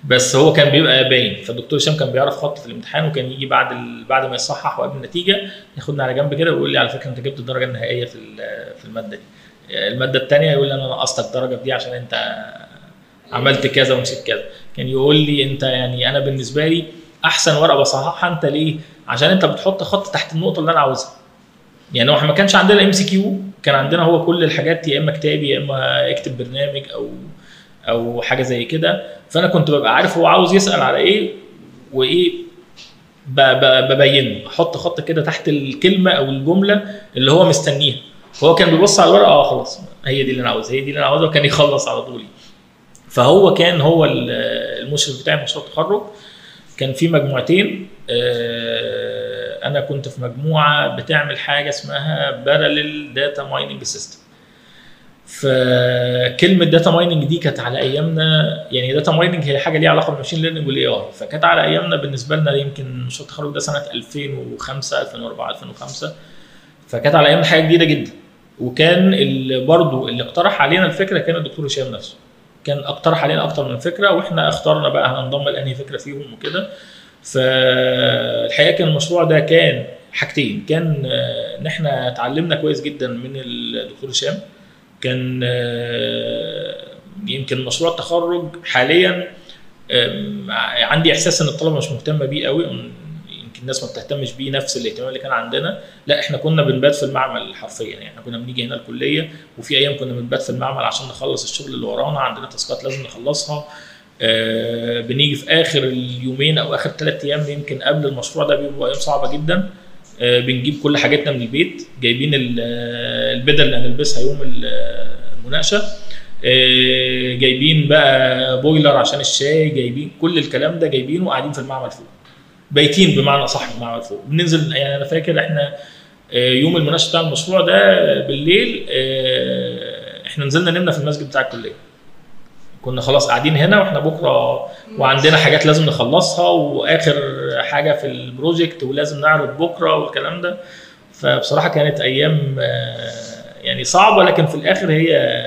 بس هو كان بيبقى باين. فالدكتور هشام كان بيعرف خطي في الامتحان، وكان يجي بعد ال... بعد ما يصحح وقبل النتيجه ياخدنا على جنب كده ويقول لي على فكره انت جبت الدرجه النهائيه في في الماده دي، الماده الثانيه يقول لي انا نقصتك الدرجه دي عشان انت عملت كذا ومسيت كذا. كان يقول لي انت يعني انا بالنسبه لي احسن ورقه بصححها انت ليه؟ عشان انت بتحط خط تحت النقطه اللي انا عاوزها. يعني هو ما كانش عندنا ام سي كيو، كان عندنا هو كل الحاجات يا اما كتابي يا اما اكتب برنامج او او حاجه زي كده. فانا كنت ببقى عارف هو عاوز يسال على ايه وايه، ببينه احط خط كده تحت الكلمه او الجمله اللي هو مستنيها. فهو كان بيبص على الورقه اه خلاص هي دي اللي انا عاوزها هي دي اللي انا عاوزها، وكان يخلص على طول. فهو كان هو المشرف بتاع مشروع التخرج. كان في مجموعتين، انا كنت في مجموعه بتعمل حاجه اسمها باراليل داتا مايننج سيستم. فكلمه داتا مايننج دي كانت على ايامنا، يعني داتا مايننج هي حاجه ليها علاقه بالماشين ليرنينج والاي اي، فكانت على ايامنا بالنسبه لنا يمكن مشروع التخرج ده سنه ألفين وخمسة ألفين وأربعة ألفين وخمسة، فكانت على ايامنا حاجه جديده جدا. وكان اللي برضو اللي اقترح علينا الفكره كان الدكتور هشام نفسه، كان اقترح علينا اكتر من فكره واحنا اخترنا بقى هننضم لانهي فكره فيهم وكده. فالحقيقه كان المشروع ده كان حاجتين، كان ان احنا اتعلمنا كويس جدا من الدكتور هشام، كان يمكن مشروع التخرج حاليا عندي احساس ان الطلبه مش مهتمه بيه قوي، يمكن الناس ما بتهتمش بيه نفس الاهتمام اللي كان عندنا. لا احنا كنا بنبات في المعمل حرفيا، يعني احنا كنا بنيجي هنا الكليه وفي ايام كنا بنبات في المعمل عشان نخلص الشغل اللي ورانا، عندنا تاسكات لازم نخلصها. بنيجي في اخر اليومين او اخر ثلاث ايام يمكن قبل المشروع ده بيبقوا ايام صعبه جدا، بنجيب كل حاجتنا من البيت، جايبين البدل اللي هنلبسها يوم المناقشه، جايبين بقى بويلر عشان الشاي، جايبين كل الكلام ده جايبينه وقاعدين في المعمل فوق، بايتين بمعنى صح في المعمل فوق. بننزل، يعني انا فاكر احنا يوم المناقشه بتاع المشروع ده بالليل احنا نزلنا نمنا في المسجد بتاع الكليه، كنا خلاص قاعدين هنا واحنا بكره وعندنا حاجات لازم نخلصها واخر حاجه في البروجكت ولازم نعرض بكره والكلام ده. فبصراحه كانت ايام يعني صعبه، لكن في الاخر هي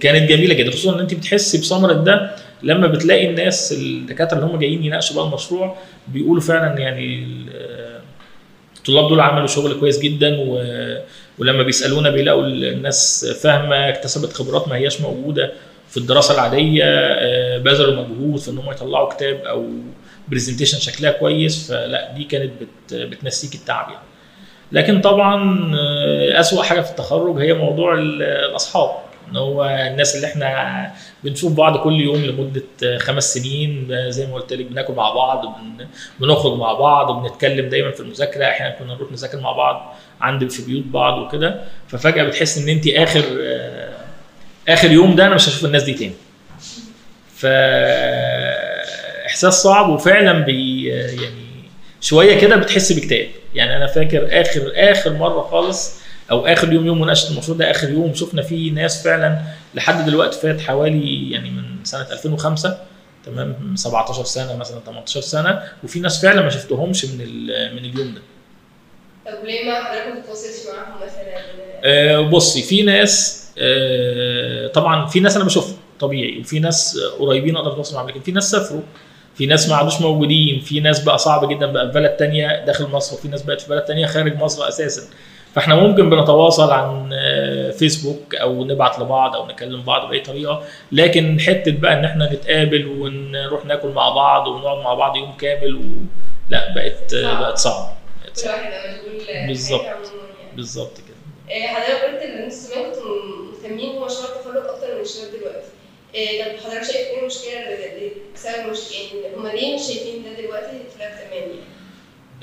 كانت جميله جدا، خصوصا ان انت بتحسي بثمره ده لما بتلاقي الناس الدكاتره اللي هم جايين يناقشوا بقى المشروع بيقولوا فعلا يعني الطلاب دول عملوا شغل كويس جدا، و... ولما بيسالونا بيلاقوا الناس فاهمه، اكتسبت خبرات ما هياش موجوده في الدراسه العاديه، بذلوا مجهود في ان هم يطلعوا كتاب او برزنتيشن شكلها كويس، فلا دي كانت بت بتنسيك التعب يعني. لكن طبعا اسوأ حاجه في التخرج هي موضوع الاصحاب، ان هو الناس اللي احنا بنشوف بعض كل يوم لمده خمس سنين، زي ما قلت لك بناكل مع بعض، بنخرج مع بعض، بنتكلم دايما في المذاكره، احيانا كنا نروح نذاكر مع بعض عند في بيوت بعض وكده. ففجاه بتحس ان انت اخر اخر يوم ده انا مش هشوف الناس دي تاني، فاحساس صعب وفعلا بي يعني شويه كده بتحس باكتئاب. يعني انا فاكر اخر اخر مره خالص او اخر يوم يوم مناقشه المشروع ده، اخر يوم شفنا فيه ناس فعلا لحد دلوقتي، فات حوالي يعني من سنه ألفين وخمسة تمام سبعتاشر سنه مثلا تمنتاشر سنه، وفي ناس فعلا ما شفتهمش من من اليوم ده. طب ليه ما حضرتك ما بتتواصلش معاهم مثلا؟ بصي، في ناس طبعا، في ناس انا بشوفها طبيعي، وفي ناس قريبين اقدر اتواصل معاهم، لكن في ناس سافروا، في ناس ما عادوش موجودين، في ناس بقى صعب جدا بقى في بلد ثانيه داخل مصر، وفي ناس بقت في بلد ثانيه خارج مصر اساسا. فاحنا ممكن بنتواصل عن فيسبوك او نبعت لبعض او نكلم بعض باي طريقه، لكن حته بقى ان احنا نتقابل ونروح ناكل مع بعض ونقعد مع بعض يوم كامل و... لا بقت بقت صعبه، بقت صعبه بالظبط بالظبط كده. حضرتك قلت ان انتوا زمان كنتوا مهتمين بمشروع التخرج اكتر من الشباب دلوقتي. طب حضرتك شايف ايه المشكله اللي بسبب مش يعني هم ليه مش شايفين ده دلوقتي غير زمان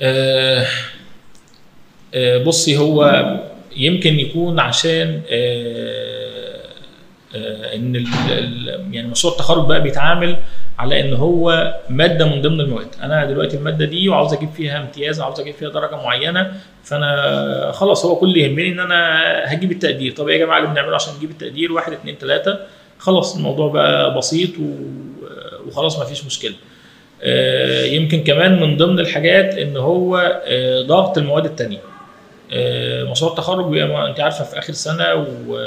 يعني؟ بصي، هو يمكن يكون عشان آه آه ان ال ال يعني مشروع التخرج بقى بيتعامل على ان هو ماده من ضمن المواد، انا دلوقتي الماده دي وعاوز اجيب فيها امتياز، عاوز اجيب فيها درجه معينه، فانا خلاص هو كل اللي يهمني ان انا هجيب التقدير. طب يا جماعه اللي بنعمله عشان نجيب التقدير واحد اتنين تلاته، خلاص الموضوع بقى بسيط وخلاص ما فيش مشكله. يمكن كمان من ضمن الحاجات ان هو ضغط المواد التانيه، مشروع التخرج انت عارفه في اخر سنه و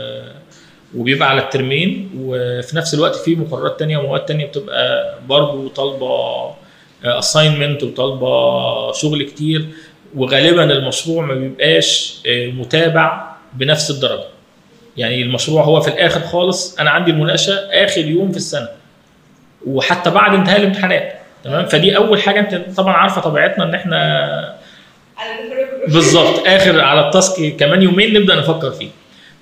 وبيبقى على الترمين، وفي نفس الوقت في مقررات تانية ومواد تانية بتبقى برضه طالبه اساينمنت وطالبه شغل كتير، وغالبا المشروع ما بيبقاش متابع بنفس الدرجه. يعني المشروع هو في الاخر خالص، انا عندي المناقشه اخر يوم في السنه وحتى بعد انتهاء الامتحانات تمام. فدي اول حاجه، انت طبعا عارفه طبيعتنا ان احنا بالظبط اخر على التاسك كمان يومين نبدا نفكر فيه.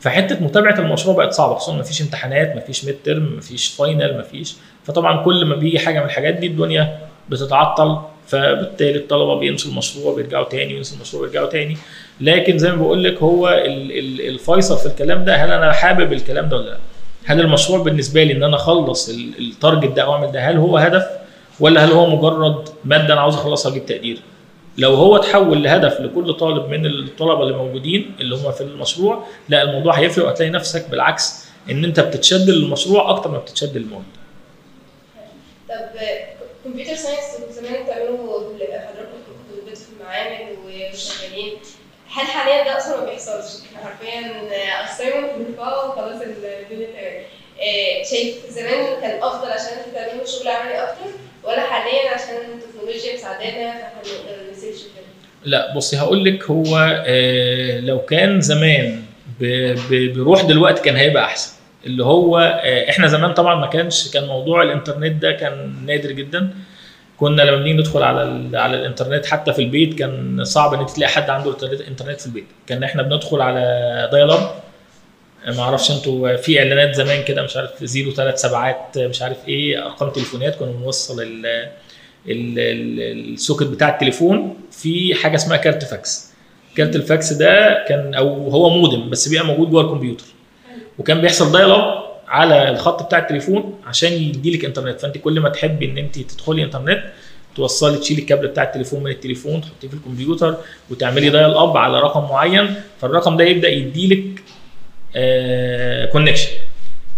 فحته متابعه المشروع بقت صعبه، خصوصا مفيش امتحانات، مفيش ميد ترم، مفيش فاينل، مفيش. فطبعا كل ما بيجي حاجه من الحاجات دي الدنيا بتتعطل، فبالتالي الطلبه بينسوا المشروع بيرجعوا تاني، وينسوا المشروع بيرجعوا تاني. لكن زي ما بقول لك، هو الفيصل في الكلام ده هل انا حابب الكلام ده ولا لا؟ هل المشروع بالنسبه لي ان انا اخلص التارجت ده او اعمل ده هل هو هدف، ولا هل هو مجرد ماده انا عاوز اخلصها اجيب تقدير؟ لو هو تحول لهدف لكل طالب من الطلبه اللي موجودين اللي هم في المشروع، لا الموضوع هيفرق، وهتلاقي نفسك بالعكس ان انت بتتشد للمشروع اكتر ما بتتشد للمواد. طب كمبيوتر ساينس زمان بتعملوه حضراتكم كنتوا بتدرسوا في المعامل وشغالين، هل حاليا ده اصلا ما بيحصلش؟ حرفيا اسايمنت بنرفعه وخلاص الدنيا تمام. شايف زمان كان افضل عشان انتوا بتعملوا شغل عملي اكتر، ولا حاليا عشان التكنولوجيا مساعدانا فاحنا ما بنسيبش كده؟ لا بصي هقول لك، هو لو كان زمان بروح دلوقتي كان هيبقى احسن. اللي هو احنا زمان طبعا ما كانش كان موضوع الانترنت ده كان نادر جدا، كنا لما بنيجي ندخل على على الانترنت حتى في البيت كان صعب ان انت تلاقي حد عنده انترنت في البيت، كان احنا بندخل على دايل اب، ما اعرفش انتوا في اعلانات زمان كده مش عارف زيرو ثلاث سبعات مش عارف ايه ارقام تليفونات، كنا بنوصل ال السوكت بتاع التليفون في حاجه اسمها كارت فاكس. كارت الفاكس ده كان او هو مودم بس بيبقى موجود جوه الكمبيوتر، وكان بيحصل دايل اب على الخط بتاع التليفون عشان يديلك انترنت. فانت كل ما تحبي ان انت تدخلي انترنت توصلي تشيلي الكابل بتاع التليفون من التليفون تحطيه في الكمبيوتر وتعملي دايل اب على رقم معين، فالرقم ده يبدا يديلك آه كونكشن.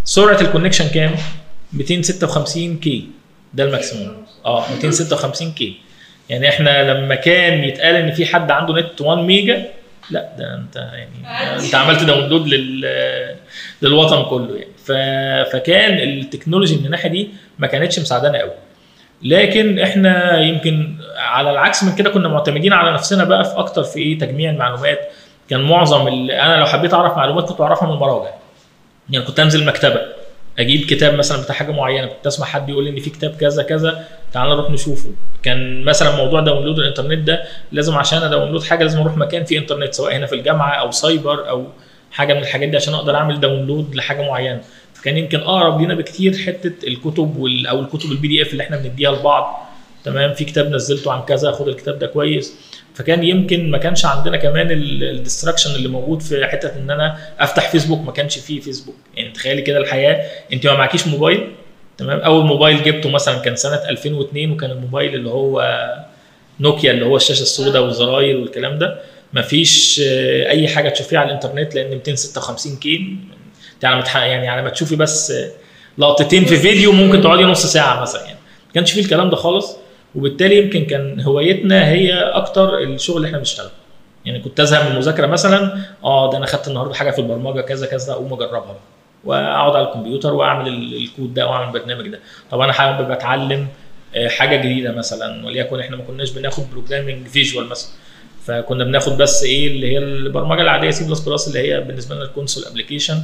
سرعه الكونكشن كام؟ مئتين وستة وخمسين كي، ده الماكسيموم. اه مئتين وستة وخمسين كي، يعني احنا لما كان يتقال ان في حد عنده نت واحد ميجا، لا ده انت يعني انت عملت داونلود لل للوطن كله يعني. ف... فكان التكنولوجي من الناحيه دي ما كانتش مساعدانا قوي، لكن احنا يمكن على العكس من كده كنا معتمدين على نفسنا بقى في اكتر في ايه تجميع المعلومات. كان معظم اللي انا لو حبيت اعرف معلومات كنت اعرفها من المراجع، يعني كنت انزل مكتبه اجيب كتاب مثلا بتاع حاجه معينه، كنت اسمع حد يقول لي ان في كتاب كذا كذا تعال نروح نشوفه. كان مثلا موضوع داونلود الانترنت ده لازم عشان اداونلود حاجه لازم اروح مكان فيه انترنت، سواء هنا في الجامعه او سايبر او حاجه من الحاجات دي عشان اقدر اعمل داونلود لحاجه معينه. فكان يمكن اقرب لينا بكتير حته الكتب وال... او الكتب البي دي اف اللي احنا بنديها لبعض، تمام في كتاب نزلته عن كذا خد الكتاب ده كويس. فكان يمكن ما كانش عندنا كمان الديستراكشن اللي موجود في حته ان انا افتح فيسبوك، ما كانش فيه فيسبوك. يعني تخيلي كده الحياه انت ما معكيش موبايل، تمام اول موبايل جبته مثلا كان سنه ألفين واثنين، وكان الموبايل اللي هو نوكيا اللي هو الشاشه السوداء والزراير والكلام ده، ما فيش اي حاجه تشوفيها على الانترنت لان مئتين وستة وخمسين كي يعني على ما تشوفي بس لقطتين في فيديو ممكن تقعدي نص ساعه مثلا، يعني ما كانش فيه الكلام ده خالص. وبالتالي يمكن كان هوايتنا هي اكتر الشغل اللي احنا بنشتغله، يعني كنت ازهق من المذاكره مثلا، اه ده انا خدت النهارده حاجه في البرمجه كذا كذا اقوم اجربها واقعد على الكمبيوتر واعمل الكود ده واعمل البرنامج ده. طب انا حابب اتعلم حاجه جديده مثلا، وليكن احنا ما كناش بناخد بروجرامنج فيجوال مثلا، فكنا بناخد بس ايه اللي هي البرمجه العاديه سي بلس بلس اللي هي بالنسبه لنا الكونسول ابلكيشن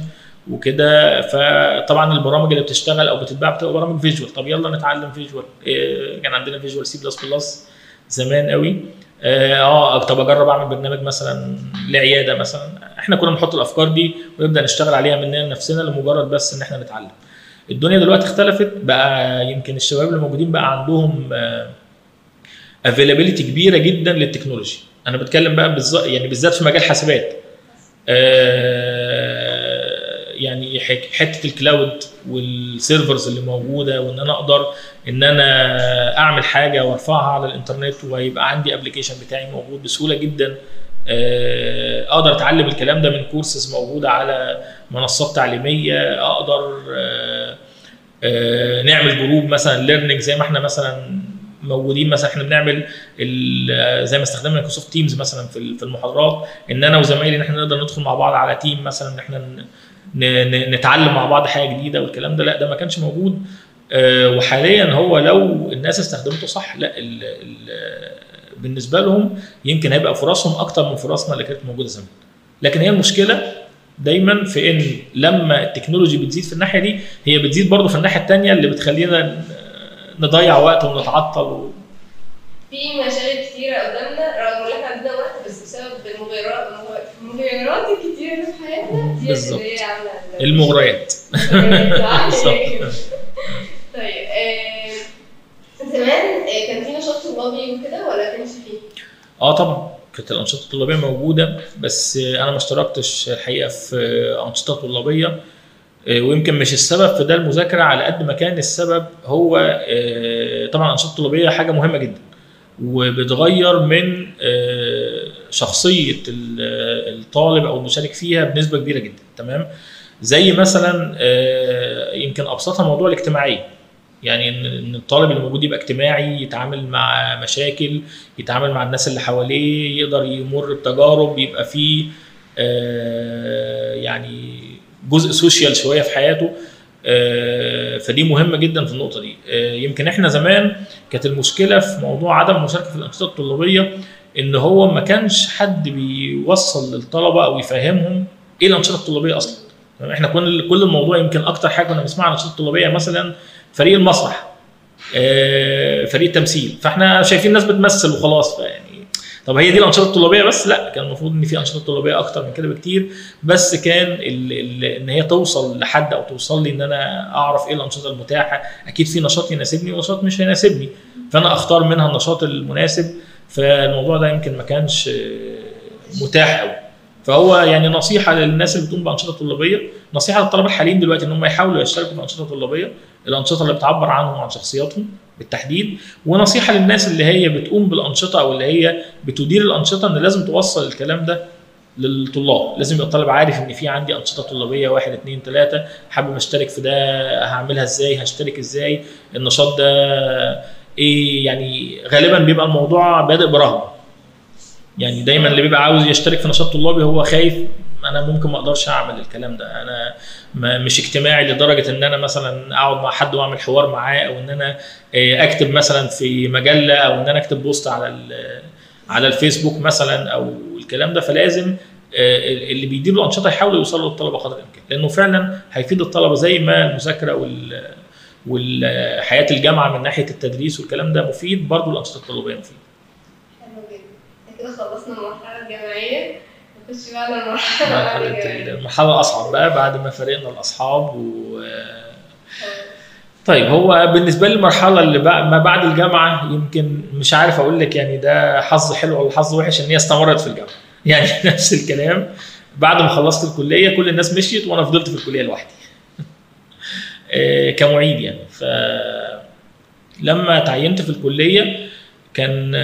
وكده. فطبعا البرامج اللي بتشتغل او بتتباع بتبقى برامج فيجوال، طب يلا نتعلم فيجوال. إيه كان عندنا فيجوال سي بلس بلس زمان قوي. اه طب اجرب اعمل برنامج مثلا لعياده مثلا، احنا كنا بنحط الافكار دي ونبدا نشتغل عليها مننا نفسنا لمجرد بس ان احنا نتعلم. الدنيا دلوقتي اختلفت بقى، يمكن الشباب اللي موجودين بقى عندهم افيلابيلتي كبيره جدا للتكنولوجي. انا بتكلم بقى بالظبط يعني بالذات في مجال حاسبات، يعني حته الكلاود والسيرفرز اللي موجوده، وان انا اقدر ان انا اعمل حاجه وارفعها على الانترنت ويبقى عندي ابلكيشن بتاعي موجود بسهوله جدا. اقدر اتعلم الكلام ده من كورسز موجوده على منصات تعليميه، اقدر نعمل جروب مثلا ليرنينج زي ما احنا مثلا موجودين، مثلا احنا بنعمل زي ما استخدمنا مايكروسوفت تيمز مثلا في المحاضرات، ان انا وزمايلي ان احنا نقدر ندخل مع بعض على تيم مثلا ان احنا نتعلم مع بعض حاجه جديده والكلام ده. لا ده ما كانش موجود. وحاليا هو لو الناس استخدمته صح لا ال ال بالنسبه لهم يمكن هيبقى فرصهم اكتر من فرصنا اللي كانت موجوده زمان. لكن هي المشكله دايما في ان لما التكنولوجي بتزيد في الناحيه دي هي بتزيد برضه في الناحيه الثانيه اللي بتخلينا نضيع وقت ونتعطل و... في مشاكل كتيره قدامنا رغم ان احنا عندنا وقت، بس بسبب المغيرات المغيرات الكتيره اللي في حياتنا دي اللي هي عامله المغريات. طيب زمان كان في نشاط طلابي وكده ولا كانش فيه؟ اه طبعا كانت الانشطه الطلابيه موجوده، بس انا ما اشتركتش الحقيقه في انشطه طلابيه، ويمكن مش السبب في ده المذاكره على قد ما كان السبب هو طبعا الانشطه الطلابيه حاجه مهمه جدا وبتغير من شخصية الطالب أو المشارك فيها بنسبة كبيرة جدا. تمام؟ زي مثلا يمكن أبسطها موضوع الاجتماعية، يعني ان الطالب اللي موجود يبقى اجتماعي، يتعامل مع مشاكل، يتعامل مع الناس اللي حواليه، يقدر يمر بتجارب، يبقى فيه يعني جزء سوشيال شويه في حياته. فدي مهمه جدا في النقطه دي. يمكن احنا زمان كانت المشكله في موضوع عدم المشاركه في الانشطه الطلابيه ان هو ما كانش حد بيوصل للطلبه او يفهمهم ايه الانشطه الطلابيه اصلا. احنا كنا كل الموضوع يمكن اكتر حاجه كنا بنسمعها عن الانشطه الطلابيه مثلا فريق المسرح، فريق تمثيل، فاحنا شايفين الناس بتمثل وخلاص، يعني طب هي دي الانشطه الطلابيه بس؟ لا، كان المفروض ان في انشطه طلابيه اكتر من كده بكتير، بس كان ال ال ان هي توصل لحد او توصل لي ان انا اعرف ايه الانشطه المتاحه. اكيد في نشاط يناسبني ونشاط مش هيناسبني، فانا اختار منها النشاط المناسب. فالموضوع ده يمكن ما كانش متاح قوي. فهو يعني نصيحه للناس اللي بتقوم بانشطه طلابيه، نصيحه للطلبه الحاليين دلوقتي ان هم يحاولوا يشتركوا في انشطه طلابيه، الانشطه اللي بتعبر عنهم وعن شخصياتهم بالتحديد. ونصيحه للناس اللي هي بتقوم بالانشطه او اللي هي بتدير الانشطه ان لازم توصل الكلام ده للطلاب. لازم يبقى الطالب عارف ان في عندي انشطه طلابيه واحد اتنين تلاته، حابب اشترك في ده، هعملها ازاي، هشترك ازاي، النشاط ده ايه. يعني غالبا بيبقى الموضوع بادئ برهبه، يعني دايما اللي بيبقى عاوز يشترك في نشاط طلابي هو خايف انا ممكن ما اقدرش اعمل الكلام ده، انا مش اجتماعي لدرجه ان انا مثلا اقعد مع حد واعمل حوار معاه، او ان انا اكتب مثلا في مجله، او ان انا اكتب بوست على على الفيسبوك مثلا او الكلام ده. فلازم اللي بيدير الانشطه يحاولوا يوصلوا للطلبه قدر الامكان، لانه فعلا هيفيد الطلبه زي ما المذاكره وال والحياه الجامعه من ناحيه التدريس والكلام ده مفيد، برضو الانشطه الطلابيه مفيد. حلو جدا. كده خلصنا المرحله الجامعيه، نخش بقى على المرحله الجامعيه، المرحله الاصعب بقى بعد ما فرقنا الاصحاب و طيب. هو بالنسبه للمرحله اللي بقى ما بعد الجامعه، يمكن مش عارف اقول لك يعني ده حظ حلو ولا حظ وحش ان هي استمرت في الجامعه. يعني نفس الكلام بعد ما خلصت الكليه كل الناس مشيت وانا فضلت في الكليه لوحدي كمعيد يعني. فلما تعينت في الكليه كان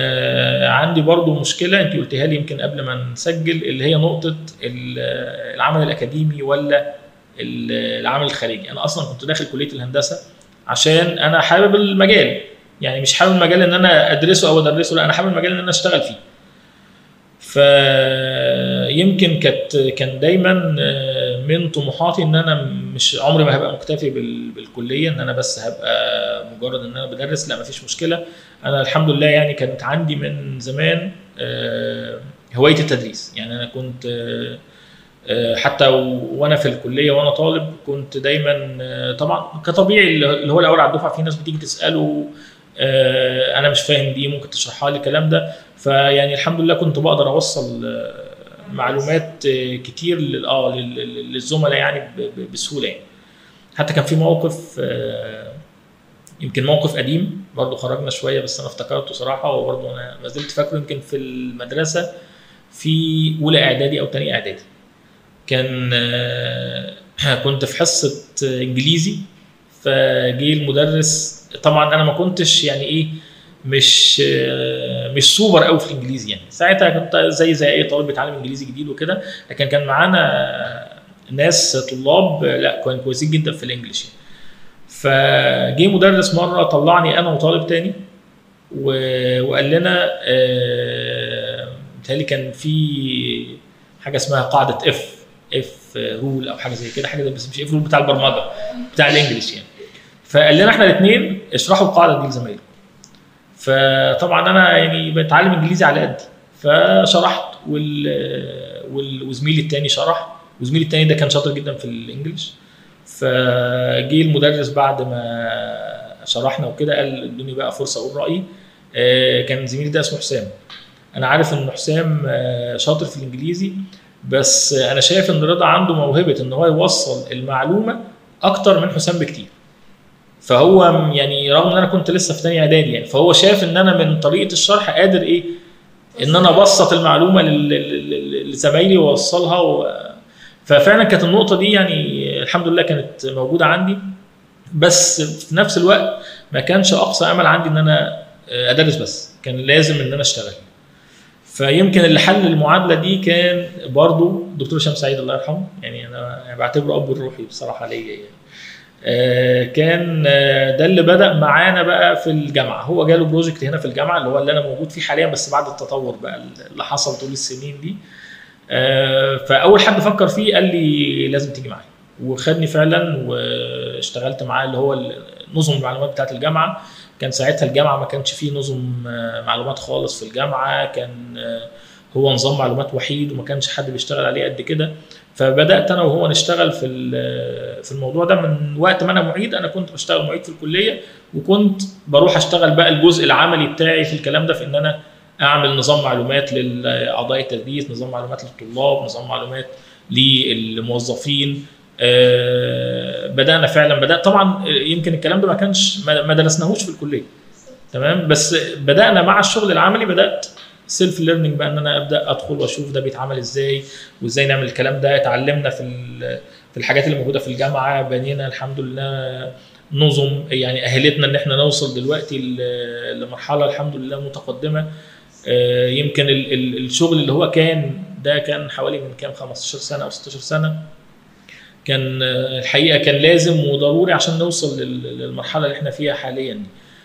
عندي برضو مشكله انت قلتيها لي يمكن قبل ما نسجل، اللي هي نقطه العمل الاكاديمي ولا العمل الخارجي. انا اصلا كنت داخل كليه الهندسه عشان انا حابب المجال، يعني مش حابب المجال ان انا ادرسه او ادرسه، لا انا حابب المجال ان انا اشتغل فيه. فيمكن كانت كان دايما من طموحاتي ان انا مش عمري ما هبقى مكتفي بالكليه ان انا بس هبقى مجرد ان انا بدرس، لا مفيش مشكله. انا الحمد لله يعني كانت عندي من زمان هوايه التدريس، يعني انا كنت حتى وانا في الكليه وانا طالب كنت دايما طبعا كطبيعي اللي هو الاول على الدفعه، في ناس بتيجي تساله انا مش فاهم دي ممكن تشرحها لي الكلام ده. فيعني الحمد لله كنت بقدر اوصل معلومات كتير لل اه للزملاء يعني بسهوله يعني. حتى كان في موقف يمكن موقف قديم برضه خرجنا شويه بس انا افتكرته صراحه، وبرضه انا ما زلت فاكره. يمكن في المدرسه في اولى اعدادي او ثاني اعدادي كان كنت في حصه انجليزي، فجه المدرس. طبعا انا ما كنتش يعني ايه مش مش سوبر قوي في الانجليزي يعني ساعتها، كنت زي زي اي طالب بيتعلم انجليزي جديد وكده، لكن كان معانا ناس طلاب لا كانوا كويسين جدا في الانجليش. فجه مدرس مره طلعني انا وطالب تاني وقال لنا متهيألي كان في حاجه اسمها قاعده اف اف رول او حاجه زي كده، حاجه بس مش اف رول بتاع البرمجه بتاع الانجليش يعني. فقال لنا احنا الاثنين اشرحوا القاعده دي لزمايلكم. فطبعا انا يعني بتعلم انجليزي على قدي، فشرحت وال وزميلي الثاني شرح، وزميلي الثاني ده كان شاطر جدا في الانجليش. فجه المدرس بعد ما شرحنا وكده قال ادوني بقى فرصه اقول رايي. كان زميلي ده اسمه حسام، انا عارف ان حسام شاطر في الانجليزي، بس انا شايف ان رضا عنده موهبه ان هو يوصل المعلومه اكتر من حسام بكتير. فهو يعني رغم ان انا كنت لسه في ثانيه اعدادي يعني، فهو شاف ان انا من طريقه الشرح قادر ايه ان انا ابسط المعلومه لزمايلي واوصلها و... ففعلا كانت النقطه دي يعني الحمد لله كانت موجوده عندي، بس في نفس الوقت ما كانش اقصى امل عندي ان انا ادرس بس، كان لازم ان انا اشتغل. فيمكن اللي حل المعادله دي كان برضو دكتور هشام سعيد الله يرحمه، يعني انا بعتبره ابو الروحي بصراحه ليا يعني. كان ده اللي بدا معانا بقى في الجامعه، هو جاله بروجكت هنا في الجامعه اللي هو اللي انا موجود فيه حاليا، بس بعد التطور بقى اللي حصل طول السنين دي. فاول حد فكر فيه قال لي لازم تيجي معايا، وخدني فعلا واشتغلت معاه اللي هو نظم المعلومات بتاعت الجامعه. كان ساعتها الجامعه ما كانش فيه نظم معلومات خالص، في الجامعه كان هو نظام معلومات وحيد وما كانش حد بيشتغل عليه قد كده. فبدات انا وهو نشتغل في في الموضوع ده من وقت ما انا معيد. انا كنت بشتغل معيد في الكليه، وكنت بروح اشتغل بقى الجزء العملي بتاعي في الكلام ده، في ان انا اعمل نظام معلومات لاعضاء التدريس، نظام معلومات للطلاب، نظام معلومات للموظفين. بدانا فعلا بدأ طبعا يمكن الكلام ده ما كانش ما درسناهوش في الكليه، تمام، بس بدانا مع الشغل العملي. بدات سيلف ليرنينج بقى، ان انا ابدا ادخل واشوف ده بيتعمل ازاي وازاي نعمل الكلام ده. اتعلمنا في في الحاجات اللي موجوده في الجامعه، بنينا الحمد لله نظم يعني اهلتنا ان احنا نوصل دلوقتي لمرحله الحمد لله متقدمه. يمكن الشغل اللي هو كان ده كان حوالي من كام خمستاشر سنه او ستاشر سنه، كان الحقيقه كان لازم وضروري عشان نوصل للمرحله اللي احنا فيها حاليا.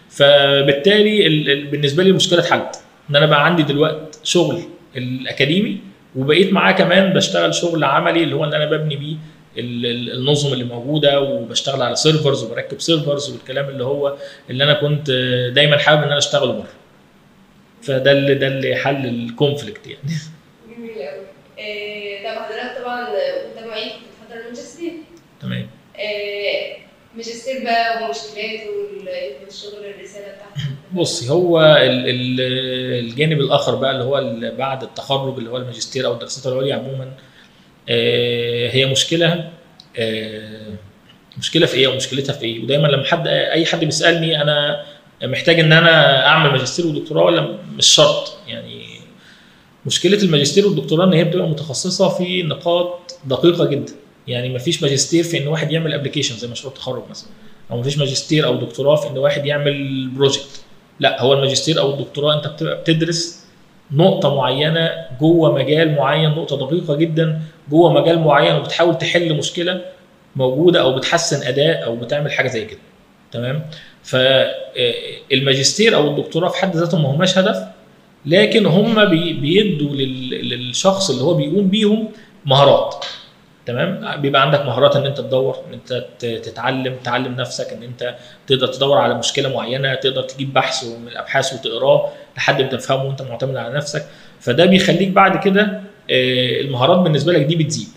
فبالتالي بالنسبه لي المشكله اتحلت، ان انا بقى عندي دلوقتي شغل الاكاديمي وبقيت معاه كمان بشتغل شغل عملي اللي هو اللي انا ببني بيه النظم اللي موجوده، وبشتغل على سيرفرز وبركب سيرفرز والكلام اللي هو اللي انا كنت دايما حابب ان انا اشتغله بره. فده اللي ده اللي حل الكونفليكت يعني. جميل قوي. طب حضرتك طبعا وانت معيد كنت بتحضر الماجستير. تمام. ماجستير بقى ومشكلات والشغل الرساله بتاعته. بصي، هو الجانب الاخر بقى اللي هو بعد التخرج اللي هو الماجستير او الدراسات العليا عموما، هي مشكله مشكله في ايه ومشكلتها في ايه. ودايما لما حد اي حد بيسالني انا محتاج ان انا اعمل ماجستير ودكتوراه ولا مش شرط، يعني مشكله الماجستير والدكتوراه ان هي بتبقى متخصصه في نقاط دقيقه جدا. يعني مفيش ماجستير في ان واحد يعمل ابلكيشن زي مشروع التخرج مثلا، او مفيش ماجستير او دكتوراه في ان واحد يعمل بروجكت. لا، هو الماجستير او الدكتوراه انت بتبقى بتدرس نقطه معينه جوه مجال معين، نقطه دقيقه جدا جوه مجال معين، وبتحاول تحل مشكله موجوده او بتحسن اداء او بتعمل حاجه زي كده، تمام. فالماجستير او الدكتوراه في حد ذاتهم ما هماش هدف، لكن هم بيدوا للشخص اللي هو بيقوم بيهم مهارات، تمام. بيبقى عندك مهارات ان انت تدور، ان انت تتعلم، تعلم نفسك، ان انت تقدر تدور على مشكله معينه، تقدر تجيب بحث من الابحاث وتقراه لحد ما تفهمه وانت معتمد على نفسك. فده بيخليك بعد كده المهارات بالنسبه لك دي بتزيد.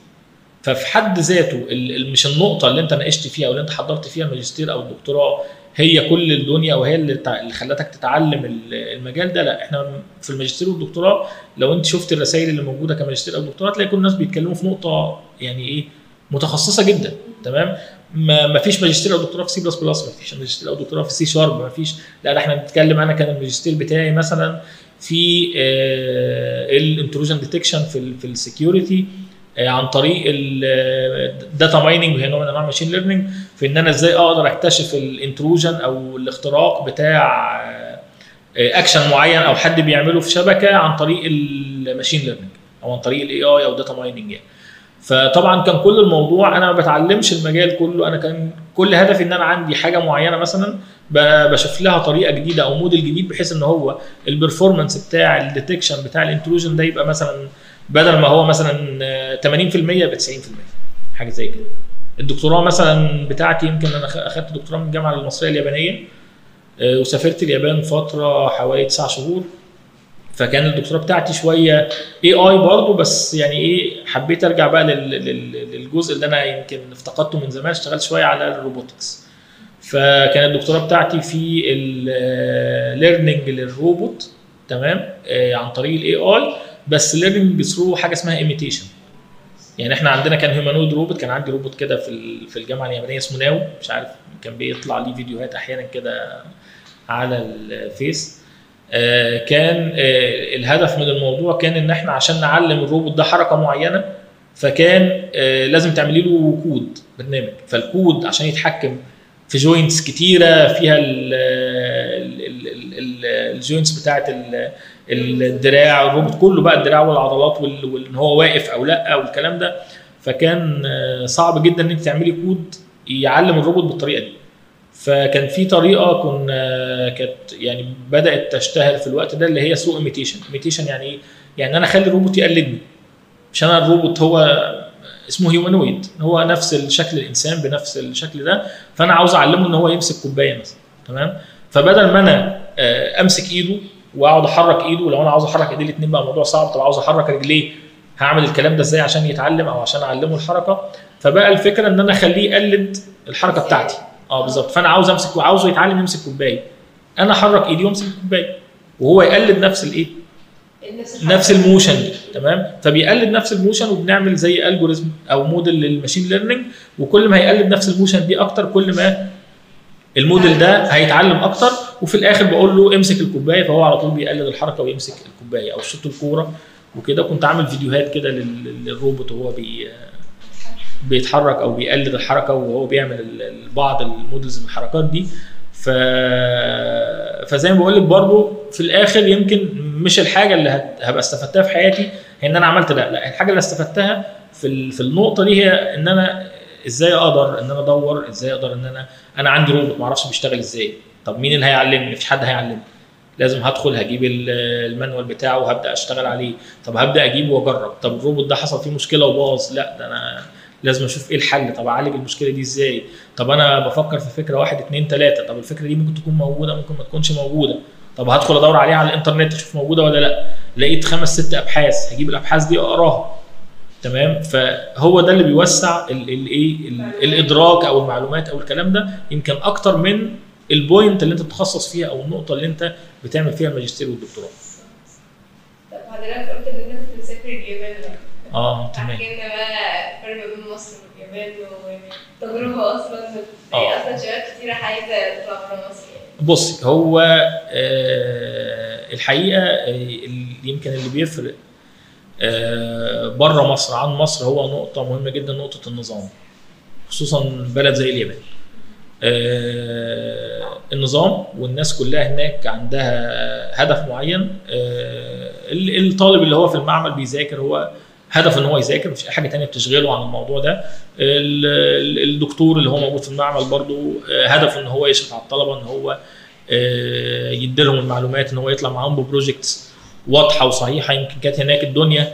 ففي حد ذاته مش النقطه اللي انت ناقشت فيها او اللي انت حضرت فيها الماجستير او الدكتوراه هي كل الدنيا وهي اللي خلتك تتعلم المجال ده. لا، احنا في الماجستير والدكتوراه لو انت شفت الرسائل اللي موجوده كماجستير او دكتوراه تلاقي كل الناس بيتكلموا في نقطه يعني ايه متخصصه جدا، تمام. ما فيش ماجستير او دكتوراه في سي بلس بلس، ما فيش ماجستير او دكتوراه في سي شارب، ما فيش. لا، احنا بنتكلم، انا كان الماجستير بتاعي مثلا في الانتروجن ديتكشن في في السكيورتي عن طريق الداتا مايننج، وهي نوع من انواع الماشين ليرنينج، في ان انا ازاي اقدر اكتشف الانتروجن او الاختراق بتاع اكشن معين او حد بيعمله في شبكه عن طريق الماشين ليرنينج او عن طريق الاي اي او الداتا مايننج يعني. فطبعا كان كل الموضوع انا ما بتعلمش المجال كله، انا كان كل هدفي ان انا عندي حاجه معينه مثلا بشوف لها طريقه جديده او موديل جديد، بحيث ان هو البرفورمانس بتاع الديتكشن بتاع الانتروجن ده يبقى مثلا بدل ما هو مثلا تمانين بالمية يبقى تسعين بالمية، حاجه زي كده. الدكتوراه مثلا بتاعتي، يمكن انا اخدت دكتوراه من الجامعه المصريه اليابانيه، وسافرت اليابان فتره حوالي تسع شهور. فكان الدكتوراه بتاعتي شويه اي اي برضو، بس يعني ايه حبيت ارجع بقى للجزء اللي انا يمكن افتقدته من زمان، اشتغلت شويه على الروبوتكس. فكانت الدكتوراه بتاعتي في الليرنينج للروبوت، تمام، عن طريق الاي اي، بس ليرنينج ثرو حاجه اسمها ايميتيشن. يعني احنا عندنا كان هيومانويد روبوت، كان عندي روبوت كده في في الجامعه اليابانيه اسمه ناو، مش عارف كان بيطلع ليه فيديوهات احيانا كده على الفيس. كان الهدف من الموضوع كان ان احنا عشان نعلم الروبوت ده حركه معينه، فكان لازم تعملي له كود برنامج. فالكود عشان يتحكم في جوينتس كتيره فيها ال الجوينتس بتاعه الدراع والربط كله بقى، الدراع والعضلات وان هو واقف او لا والكلام ده. فكان صعب جدا ان انت تعملي كود يعلم الروبوت بالطريقه دي. فكان في طريقه كنا كانت يعني بدات تشتهر في الوقت ده، اللي هي سو ايميتيشن. ايميتيشن يعني ايه؟ يعني انا اخلي الروبوت يقلدني، مش انا الروبوت هو اسمه هيومانويد، هو نفس الشكل الانسان بنفس الشكل ده، فانا عاوز اعلمه ان هو يمسك كوبايه مثلا، تمام؟ فبدل ما انا امسك ايده واقعد احرك ايده، لو انا عاوز احرك ايديه الاثنين بقى الموضوع صعب، طب عاوز احرك رجليه، هعمل الكلام ده ازاي عشان يتعلم او عشان اعلمه الحركه؟ فبقى الفكره ان انا اخليه يقلد الحركه بتاعتي. اه بالظبط. فانا عاوز امسك وعاوزه يتعلم يمسك كوبايه، انا احرك ايدي وامسك الكوبايه وهو يقلد نفس الايه، نفس الموشن دي، تمام؟ فبيقلد نفس الموشن، وبنعمل زي الجوريزم او موديل للماشين ليرنينج، وكل ما هيقلد نفس الموشن دي اكتر كل ما الموديل ده هيتعلم اكتر، وفي الاخر بقول له امسك الكوبايه فهو على طول بيقلد الحركه ويمسك الكوبايه، او شوط الكوره وكده. كنت عامل فيديوهات كده للروبوت وهو بي بيتحرك او بيقلد الحركه وهو بيعمل بعض المودلز من الحركات دي. ف فزي ما بقول لك برضه في الاخر يمكن مش الحاجه اللي هبقى استفدتها في حياتي هي ان انا عملت ده، لا، الحاجه اللي استفدتها في في النقطه دي هي ان انا ازاي اقدر ان انا ادور، ازاي اقدر ان انا انا عندي روبوت ما اعرفش بيشتغل ازاي، طب مين اللي هيعلمني؟ مفيش حد هيعلمني، لازم هدخل هجيب المانوال بتاعه وهبدا اشتغل عليه، طب هبدا اجيبه واجرب، طب الروبوت ده حصل فيه مشكله وباظ، لا ده انا لازم اشوف ايه الحل، طب اعالج المشكله دي ازاي، طب انا بفكر في فكره واحد اتنين تلاته، طب الفكره دي ممكن تكون موجوده ممكن ما تكونش موجوده، طب هدخل ادور عليها على الانترنت اشوف موجوده ولا لا، لقيت خمس ست ابحاث هجيب الابحاث دي اقراها، تمام؟ فهو ده اللي بيوسع الايه الادراك او المعلومات او الكلام ده، يمكن اكتر من البوينت اللي انت بتتخصص فيها او النقطه اللي انت بتعمل فيها الماجستير والدكتوراه. طب حضرتك قلت ان انت بتسافر اليابان، اه تمام، احكي لنا بقى الفرق بين مصر واليابان والتجربه اصلا، في اصلا شباب كتيره عايزه تطلع بره مصر يعني. بصي، هو آه الحقيقه آه يمكن اللي بيفرق آه بره مصر عن مصر هو نقطه مهمه جدا، نقطه النظام، خصوصا بلد زي اليابان. آه النظام والناس كلها هناك عندها هدف معين. آه الطالب اللي هو في المعمل بيذاكر هو هدف ان هو يذاكر، مفيش اي حاجه ثانيه بتشغله عن الموضوع ده. الدكتور اللي هو موجود في المعمل برضو هدفه ان هو يشرف على الطلبه، ان هو يديلهم المعلومات، ان هو يطلع معاهم ببروجكتس واضحه وصحيحه. يمكن كانت هناك الدنيا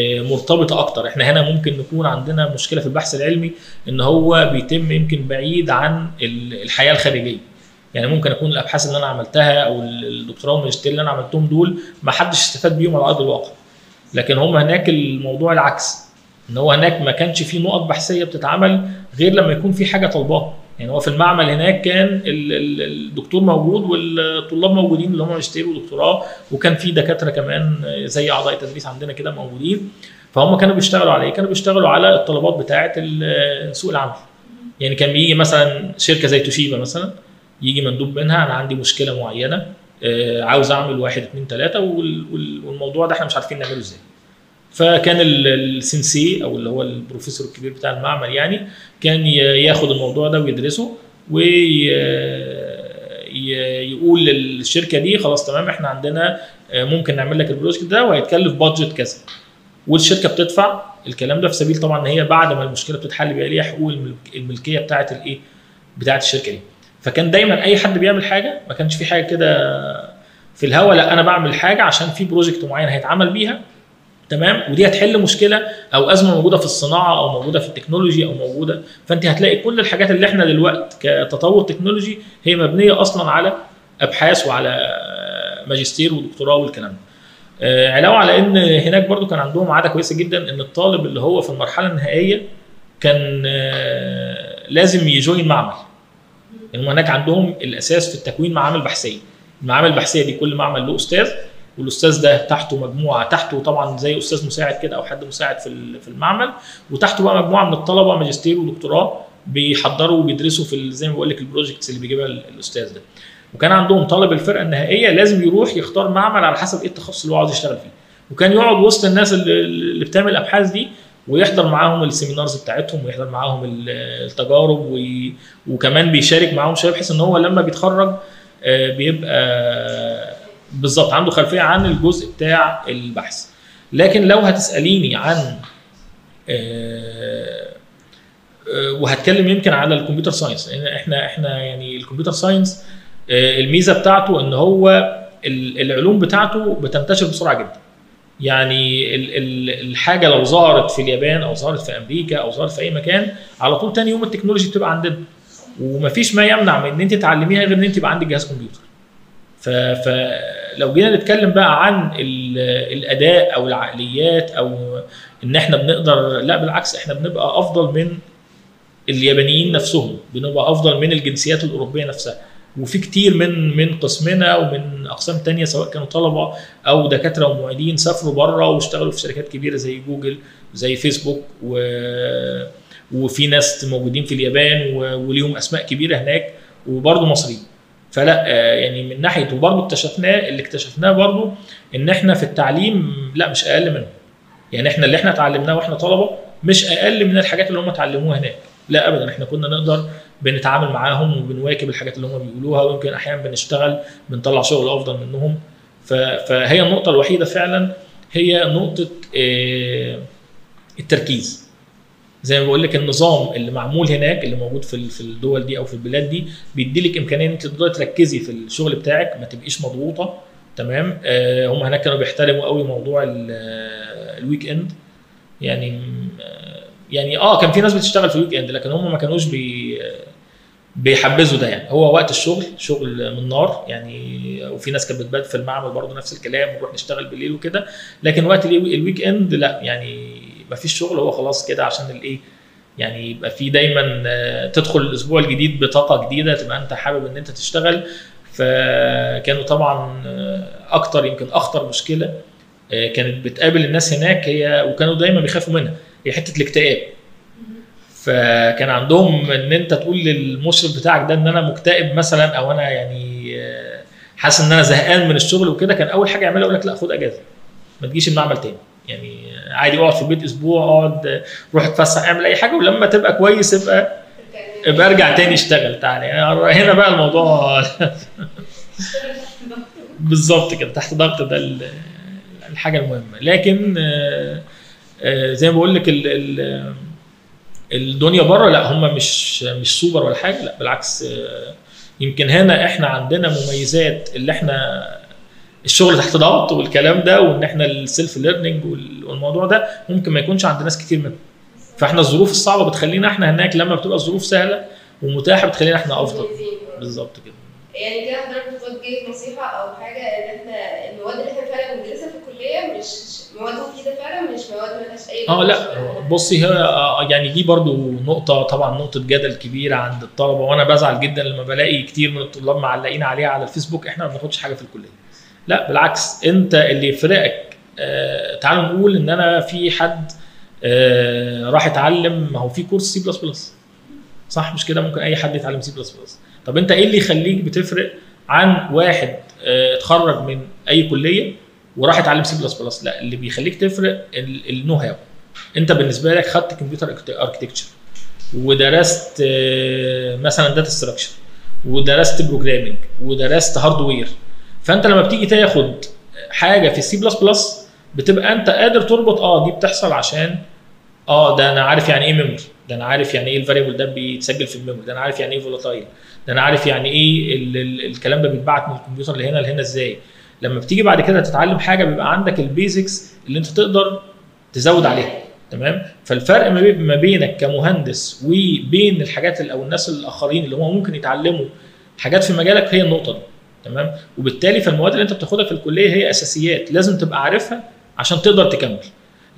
مرتبطه اكتر، احنا هنا ممكن نكون عندنا مشكله في البحث العلمي ان هو بيتم يمكن بعيد عن الحياه الخارجيه. يعني ممكن اكون الابحاث اللي انا عملتها او الدكتوراه والماجستير اللي انا عملتهم دول ما حدش استفاد بيهم على ارض الواقع، لكن هم هناك الموضوع العكس، ان هو هناك ما كانش في نقط بحثيه بتتعمل غير لما يكون في حاجه طالباها. يعني هو في المعمل هناك كان الدكتور موجود والطلاب موجودين اللي هم ماجستير ودكتوراه، وكان في دكاتره كمان زي اعضاء تدريس عندنا كده موجودين، فهم كانوا بيشتغلوا على ايه؟ كانوا بيشتغلوا على الطلبات بتاعه سوق العمل. يعني كان بيجي مثلا شركه زي توشيبا مثلا، يجي مندوب منها انا عندي مشكله معينه عاوز اعمل واحد اتنين تلاته والموضوع ده احنا مش عارفين نعمله ازاي. فكان السنسي او اللي هو البروفيسور الكبير بتاع المعمل يعني كان ياخد الموضوع ده ويدرسه ويقول للشركه دي خلاص تمام احنا عندنا ممكن نعمل لك البروجكت ده وهيتكلف بادجت كذا، والشركه بتدفع الكلام ده في سبيل طبعا ان هي بعد ما المشكله بتتحل بيبقى ليها حقوق الملكيه بتاعه الايه؟ بتاعه الشركه دي. فكان دايما اي حد بيعمل حاجه، ما كانش في حاجه كده في الهوا، لا انا بعمل حاجه عشان في بروجكت معين هيتعمل بيها، تمام؟ ودي هتحل مشكله او ازمه موجوده في الصناعه او موجوده في التكنولوجي او موجوده. فانت هتلاقي كل الحاجات اللي احنا دلوقتي كتطور تكنولوجي هي مبنيه اصلا على ابحاث وعلى ماجستير ودكتوراه والكلام ده. علاوه على ان هناك برضو كان عندهم عاده كويسه جدا ان الطالب اللي هو في المرحله النهائيه كان لازم يجوين معمل. يعني هناك عندهم الاساس في التكوين معامل بحثيه. المعامل البحثيه دي كل معمل له استاذ، والاستاذ ده تحته مجموعه، تحته طبعا زي استاذ مساعد كده او حد مساعد في في المعمل، وتحته بقى مجموعه من الطلبه ماجستير ودكتوراه بيحضروا وبيدرسوا في زي ما بقول لك البروجكتس اللي بيجيبها الاستاذ ده. وكان عندهم طالب الفرقه النهائيه لازم يروح يختار معمل على حسب ايه التخصص اللي هو عاوز يشتغل فيه، وكان يقعد وسط الناس اللي بتعمل الابحاث دي ويحضر معاهم السيمينارز بتاعتهم ويحضر معاهم التجارب وي... وكمان بيشارك معاهم شباب، بحيث ان هو لما بيتخرج بيبقى بالظبط عنده خلفيه عن الجزء بتاع البحث. لكن لو هتساليني عن آه وهتكلم يمكن على الكمبيوتر ساينس، احنا احنا يعني الكمبيوتر ساينس الميزه بتاعته ان هو العلوم بتاعته بتنتشر بسرعه جدا. يعني الحاجه لو ظهرت في اليابان او ظهرت في امريكا او ظهرت في اي مكان، على طول تاني يوم التكنولوجي بتبقى عندنا، ومفيش ما يمنع من ان انت تعلميها غير ان انت يبقى عندك جهاز كمبيوتر. فلو جينا نتكلم بقى عن الاداء او العقليات او ان احنا بنقدر، لا بالعكس، احنا بنبقى افضل من اليابانيين نفسهم، بنبقى افضل من الجنسيات الاوروبيه نفسها، وفي كتير من من قسمنا ومن اقسام تانية سواء كانوا طلبه او دكاتره ومعيدين سافروا بره واشتغلوا في شركات كبيره زي جوجل زي فيسبوك، و وفي ناس موجودين في اليابان وليهم اسماء كبيره هناك وبرضه مصريين. فلا يعني من ناحيه، وبرضه اكتشفناه اللي اكتشفناه برضه ان احنا في التعليم لا مش اقل منهم. يعني احنا اللي احنا اتعلمناه واحنا طلبه مش اقل من الحاجات اللي هم اتعلموها هناك، لا ابدا. احنا كنا نقدر بنتعامل معاهم وبنواكب الحاجات اللي هم بيقولوها، ويمكن احيانا بنشتغل بنطلع شغل افضل منهم. فهي النقطه الوحيده فعلا هي نقطه التركيز. زي ما بقول لك، النظام اللي معمول هناك اللي موجود في في الدول دي او في البلاد دي بيدي لك امكانيه ان انت تقدري تركزي في الشغل بتاعك، ما تبقيش مضغوطه. تمام. هم هناك كانوا بيحترموا قوي موضوع الويك اند، يعني يعني اه كان في ناس بتشتغل في الويك اند، لكن هم ما كانوش بي بيحبذوا ده. يعني هو وقت الشغل شغل من نار يعني، وفي ناس كانت بتبات في المعمل برضه نفس الكلام ونروح نشتغل بالليل وكده. لكن وقت الويك اند لا، يعني ما فيش شغل، هو خلاص كده عشان الايه يعني يبقى في دايما تدخل الاسبوع الجديد بطاقه جديده، تبقى انت حابب ان انت تشتغل. فكانوا طبعا اكتر، يمكن اخطر مشكله كانت بتقابل الناس هناك هي، وكانوا دايما بيخافوا منها، هي حته الاكتئاب. فكان عندهم ان انت تقول للمشرف بتاعك ده ان انا مكتئب مثلا، او انا يعني حاسس ان انا زهقان من الشغل وكده، كان اول حاجه يعملها يقول لك لا خد اجازه، ما تجيش المعمل تاني، يعني عادي اقعد في البيت اسبوع، اقعد روح اتفسح اعمل اي حاجه، ولما تبقى كويس ابقى ابقى ارجع تاني اشتغل تعالى. يعني هنا بقى الموضوع بالظبط كده تحت ضغط، ده الحاجه المهمه. لكن زي ما بقول لك الدنيا بره لا، هم مش مش سوبر ولا حاجه، لا بالعكس. يمكن هنا احنا عندنا مميزات اللي احنا الشغل تحت ضغط والكلام ده، وان احنا السيلف ليرنينج والموضوع ده ممكن ما يكونش عند ناس كتير منهم. فاحنا الظروف الصعبه بتخلينا احنا هناك، لما بتبقى الظروف سهله ومتاحه بتخلينا احنا افضل. بالظبط كده. يعني كده حضرتك بتوجه نصيحه او حاجه ان احنا المواد اللي احنا فعلا بندرسها في الكليه مش مواد مفيده فعلا، مش مواد مالهاش اي اه لا بصي، هي يعني دي برضو نقطه، طبعا نقطه جدل كبيره عند الطلبه، وانا بزعل جدا لما بلاقي كتير من الطلاب معلقين عليها على الفيسبوك احنا ما بناخدش حاجه في الكليه. لا بالعكس، انت اللي يفرقك. آه تعالوا نقول ان انا في حد آه راح اتعلم، ما هو في كورس سي بلس بلس، صح مش كده؟ ممكن اي حد يتعلم سي بلس بلس. طب انت ايه اللي يخليك بتفرق عن واحد آه اتخرج من اي كليه وراح اتعلم سي بلس بلس؟ لا، اللي بيخليك تفرق النو هاو. انت بالنسبه لك خدت كمبيوتر اركتكتشر ودرست آه مثلا داتا ستراكشر ودرست بروجرامنج ودرست هاردوير، فانت لما بتيجي تاخد حاجه في السي بلس بلس بتبقى انت قادر تربط اه دي بتحصل عشان اه ده انا عارف يعني ايه ميموري، ده انا عارف يعني ايه الفاريبل ده بيتسجل في الميموري، ده انا عارف يعني ايه فولاتايل، ده انا عارف يعني ايه ال ال الكلام ده بيتبعت من الكمبيوتر لهنا لهنا ازاي. لما بتيجي بعد كده تتعلم حاجه بيبقى عندك البيزكس اللي انت تقدر تزود عليها. تمام. فالفرق ما بينك كمهندس وبين الحاجات او الناس الاخرين اللي هم ممكن يتعلموا حاجات في مجالك هي النقطه دي. تمام. وبالتالي فالمواد اللي انت بتاخدها في الكليه هي اساسيات لازم تبقى عارفها عشان تقدر تكمل.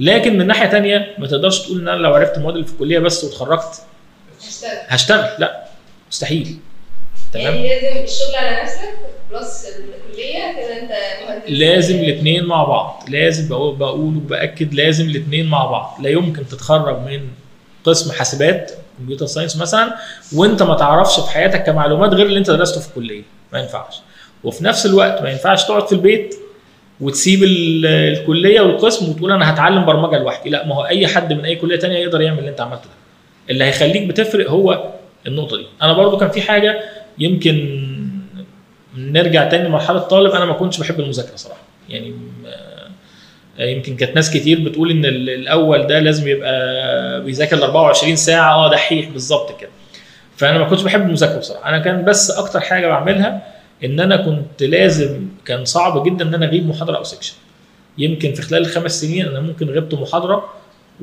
لكن من ناحيه ثانيه ما تقدرش تقول ان انا لو عرفت المواد اللي في الكليه بس واتخرجت هشتغل هشتغل لا مستحيل. تمام. يعني لازم الشغل على نفسك بلس الكليه كده انت مهندس، لازم الاثنين مع بعض. لازم بقول وباكد لازم الاثنين مع بعض. لا يمكن تتخرج من قسم حاسبات كمبيوتر ساينس مثلا وانت ما تعرفش في حياتك كمعلومات غير اللي انت درسته في الكليه، ما ينفعش. وفي نفس الوقت ما ينفعش تقعد في البيت وتسيب الكليه والقسم وتقول انا هتعلم برمجه لوحدي، لا، ما هو اي حد من اي كليه ثانيه يقدر يعمل اللي انت عملته ده. اللي هيخليك بتفرق هو النقطه دي. انا برضو كان في حاجه يمكن نرجع تاني لمرحله الطالب. انا ما كنتش بحب المذاكره صراحه يعني، يمكن كانت ناس كتير بتقول ان الاول ده لازم يبقى بيذاكر أربعة وعشرين ساعه، اه دحيح بالظبط كده. فانا ما كنتش بحب المذاكره بصراحه. انا كان بس اكتر حاجه بعملها ان انا كنت لازم، كان صعب جدا ان انا اغيب محاضره او سكشن. يمكن في خلال الخمس سنين انا ممكن غبت محاضره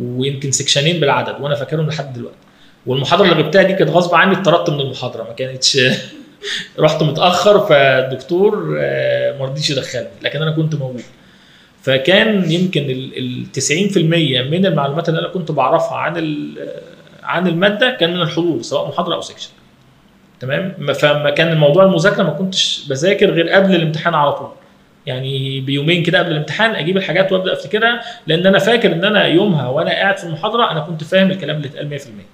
ويمكن سكشنين بالعدد وانا فاكرهم لحد دلوقتي. والمحاضره اللي غبتها دي كانت غصب عني، اتطردت من المحاضره، ما كانتش رحت متاخر فالدكتور ما رضيش يدخلني، لكن انا كنت موجود. فكان يمكن ال تسعين بالمية من المعلومات اللي انا كنت بعرفها عن عن الماده كان من الحضور سواء محاضره او سكشن. تمام. فما كان الموضوع المذاكره ما كنتش بذاكر غير قبل الامتحان على طول، يعني بيومين كده قبل الامتحان اجيب الحاجات وابدا افتكرها، لان انا فاكر ان انا يومها وانا قاعد في المحاضره انا كنت فاهم الكلام اللي اتقال مية بالمية.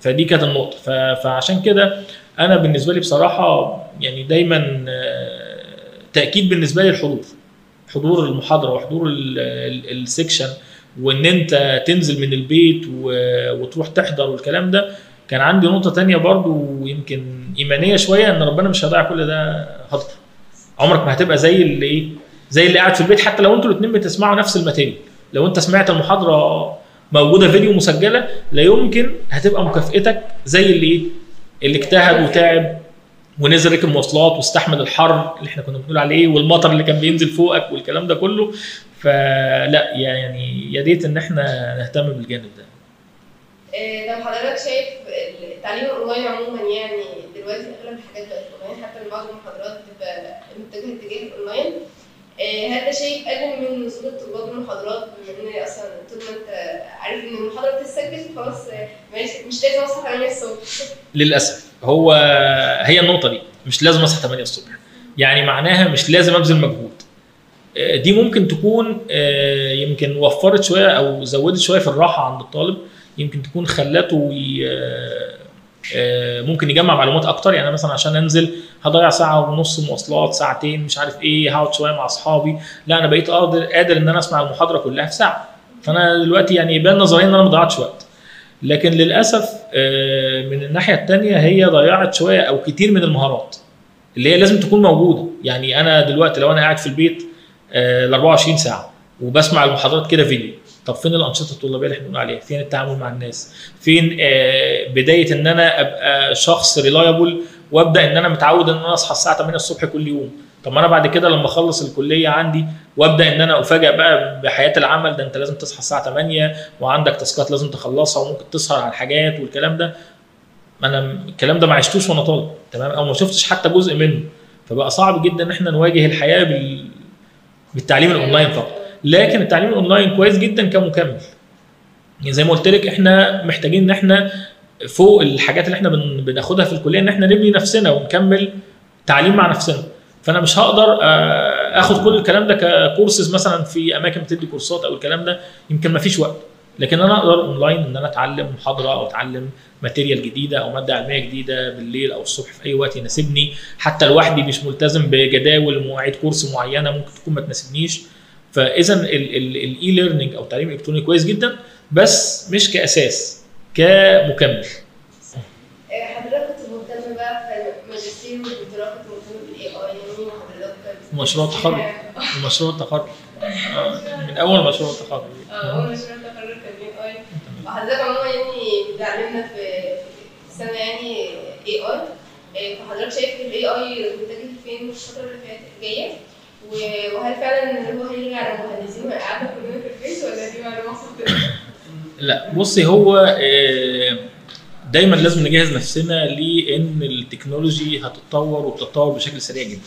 فدي كانت النقطه. فعشان كده انا بالنسبه لي بصراحه يعني دايما تاكيد بالنسبه لي الحضور، حضور المحاضره وحضور السكشن، وان انت تنزل من البيت وتروح تحضر والكلام ده. كان عندي نقطه تانية برضو يمكن ايمانيه شويه، ان ربنا مش هيضيع كل ده هدر. عمرك ما هتبقى زي اللي ايه زي اللي قاعد في البيت، حتى لو انتوا الاثنين بتسمعوا نفس الماتيريال. لو انت سمعت المحاضره موجوده فيديو مسجله، لا يمكن هتبقى مكافئتك زي اللي ايه اللي اجتهد وتعب ونزل ركب مواصلات واستحمل الحر اللي احنا كنا بنقول عليه والمطر اللي كان بينزل فوقك والكلام ده كله. فلا يعني يا ريت ان احنا نهتم بالجانب ده. لو حضرتك شايف التعليم الاونلاين عموما، يعني دلوقتي اغلب الحاجات بقت اونلاين، حتى بعض المحاضرات بتبقى متجهه اتجاه الاونلاين، هل ده شيء قلل من وصول الطلاب للمحاضرات؟ بما ان اصلا طول ما انت عارف ان المحاضره بتتسجل خلاص مش لازم اصحى ثمانية الصبح. للاسف هو هي النقطه دي، مش لازم اصحى ثمانية الصبح، يعني معناها مش لازم ابذل مجهود. دي ممكن تكون يمكن وفرت شويه او زودت شويه في الراحه عند الطالب، يمكن تكون خلته ممكن يجمع معلومات اكتر. يعني مثلا عشان انزل هضيع ساعه ونص مواصلات، ساعتين، مش عارف ايه، هقعد شويه مع اصحابي، لا انا بقيت قادر قادر ان انا اسمع المحاضره كلها في ساعه. فانا دلوقتي يعني يبان نظريا ان انا ما ضيعتش وقت، لكن للاسف من الناحيه الثانيه هي ضيعت شويه او كتير من المهارات اللي هي لازم تكون موجوده. يعني انا دلوقتي لو انا قاعد في البيت ال أربعة وعشرين ساعه وبسمع المحاضرات كده فيديو، طب فين الانشطه الطلابيه اللي احنا بنقول عليها؟ فين التعامل مع الناس؟ فين آه بدايه ان انا ابقى شخص ريلايبل وابدا ان انا متعود ان انا اصحى الساعه ثمانية الصبح كل يوم؟ طب ما انا بعد كده لما اخلص الكليه عندي وابدا ان انا افاجئ بقى بحياه العمل، ده انت لازم تصحى الساعه ثمانية وعندك تاسكات لازم تخلصها وممكن تسهر على حاجات والكلام ده. انا الكلام ده ما عشتوش وانا طالب، تمام، او ما شفتش حتى جزء منه. فبقى صعب جدا ان احنا نواجه الحياه بال... بالتعليم الاونلاين فقط. لكن التعليم الاونلاين كويس جدا كمكمل، يعني زي ما قلت لك احنا محتاجين ان احنا فوق الحاجات اللي احنا بناخدها في الكليه ان احنا نبني نفسنا ونكمل تعليم مع نفسنا. فانا مش هقدر اخد كل الكلام ده ككورسز مثلا في اماكن بتدي كورسات او الكلام ده، يمكن ما فيش وقت، لكن انا اقدر اونلاين ان انا اتعلم محاضره او اتعلم ماتيريال جديده او ماده علميه جديده بالليل او الصبح في اي وقت يناسبني، حتى لوحدي مش ملتزم بجداول مواعيد كورس معينه ممكن تكون ما تناسبنيش. فاذا الاي ليرنينج او التعليم الالكتروني كويس جدا، بس مش كاساس، كمكمل. حضرتك كنت مهتمه بقى في الماجستير والدكتوراه، كنت مهتمه بالاي اي يعني حضرتك؟ مشروع التخرج مشروع التخرج من اول مشروع التخرج اه اول مشروع التخرج كان الاي اي. وحضرتك عموما يعني بتعلمنا في السنه يعني اي اي، فحضرتك شايف الاي اي متجه فين الفتره اللي فاتت الجايه؟ وهل فعلا هو هيلغي على المهندسين ويقعدنا كلنا في البيت ولا دي معلومه خاطئه؟ لا بصي، هو دايما لازم نجهز نفسنا لان التكنولوجي هتتطور وبتتطور بشكل سريع جدا.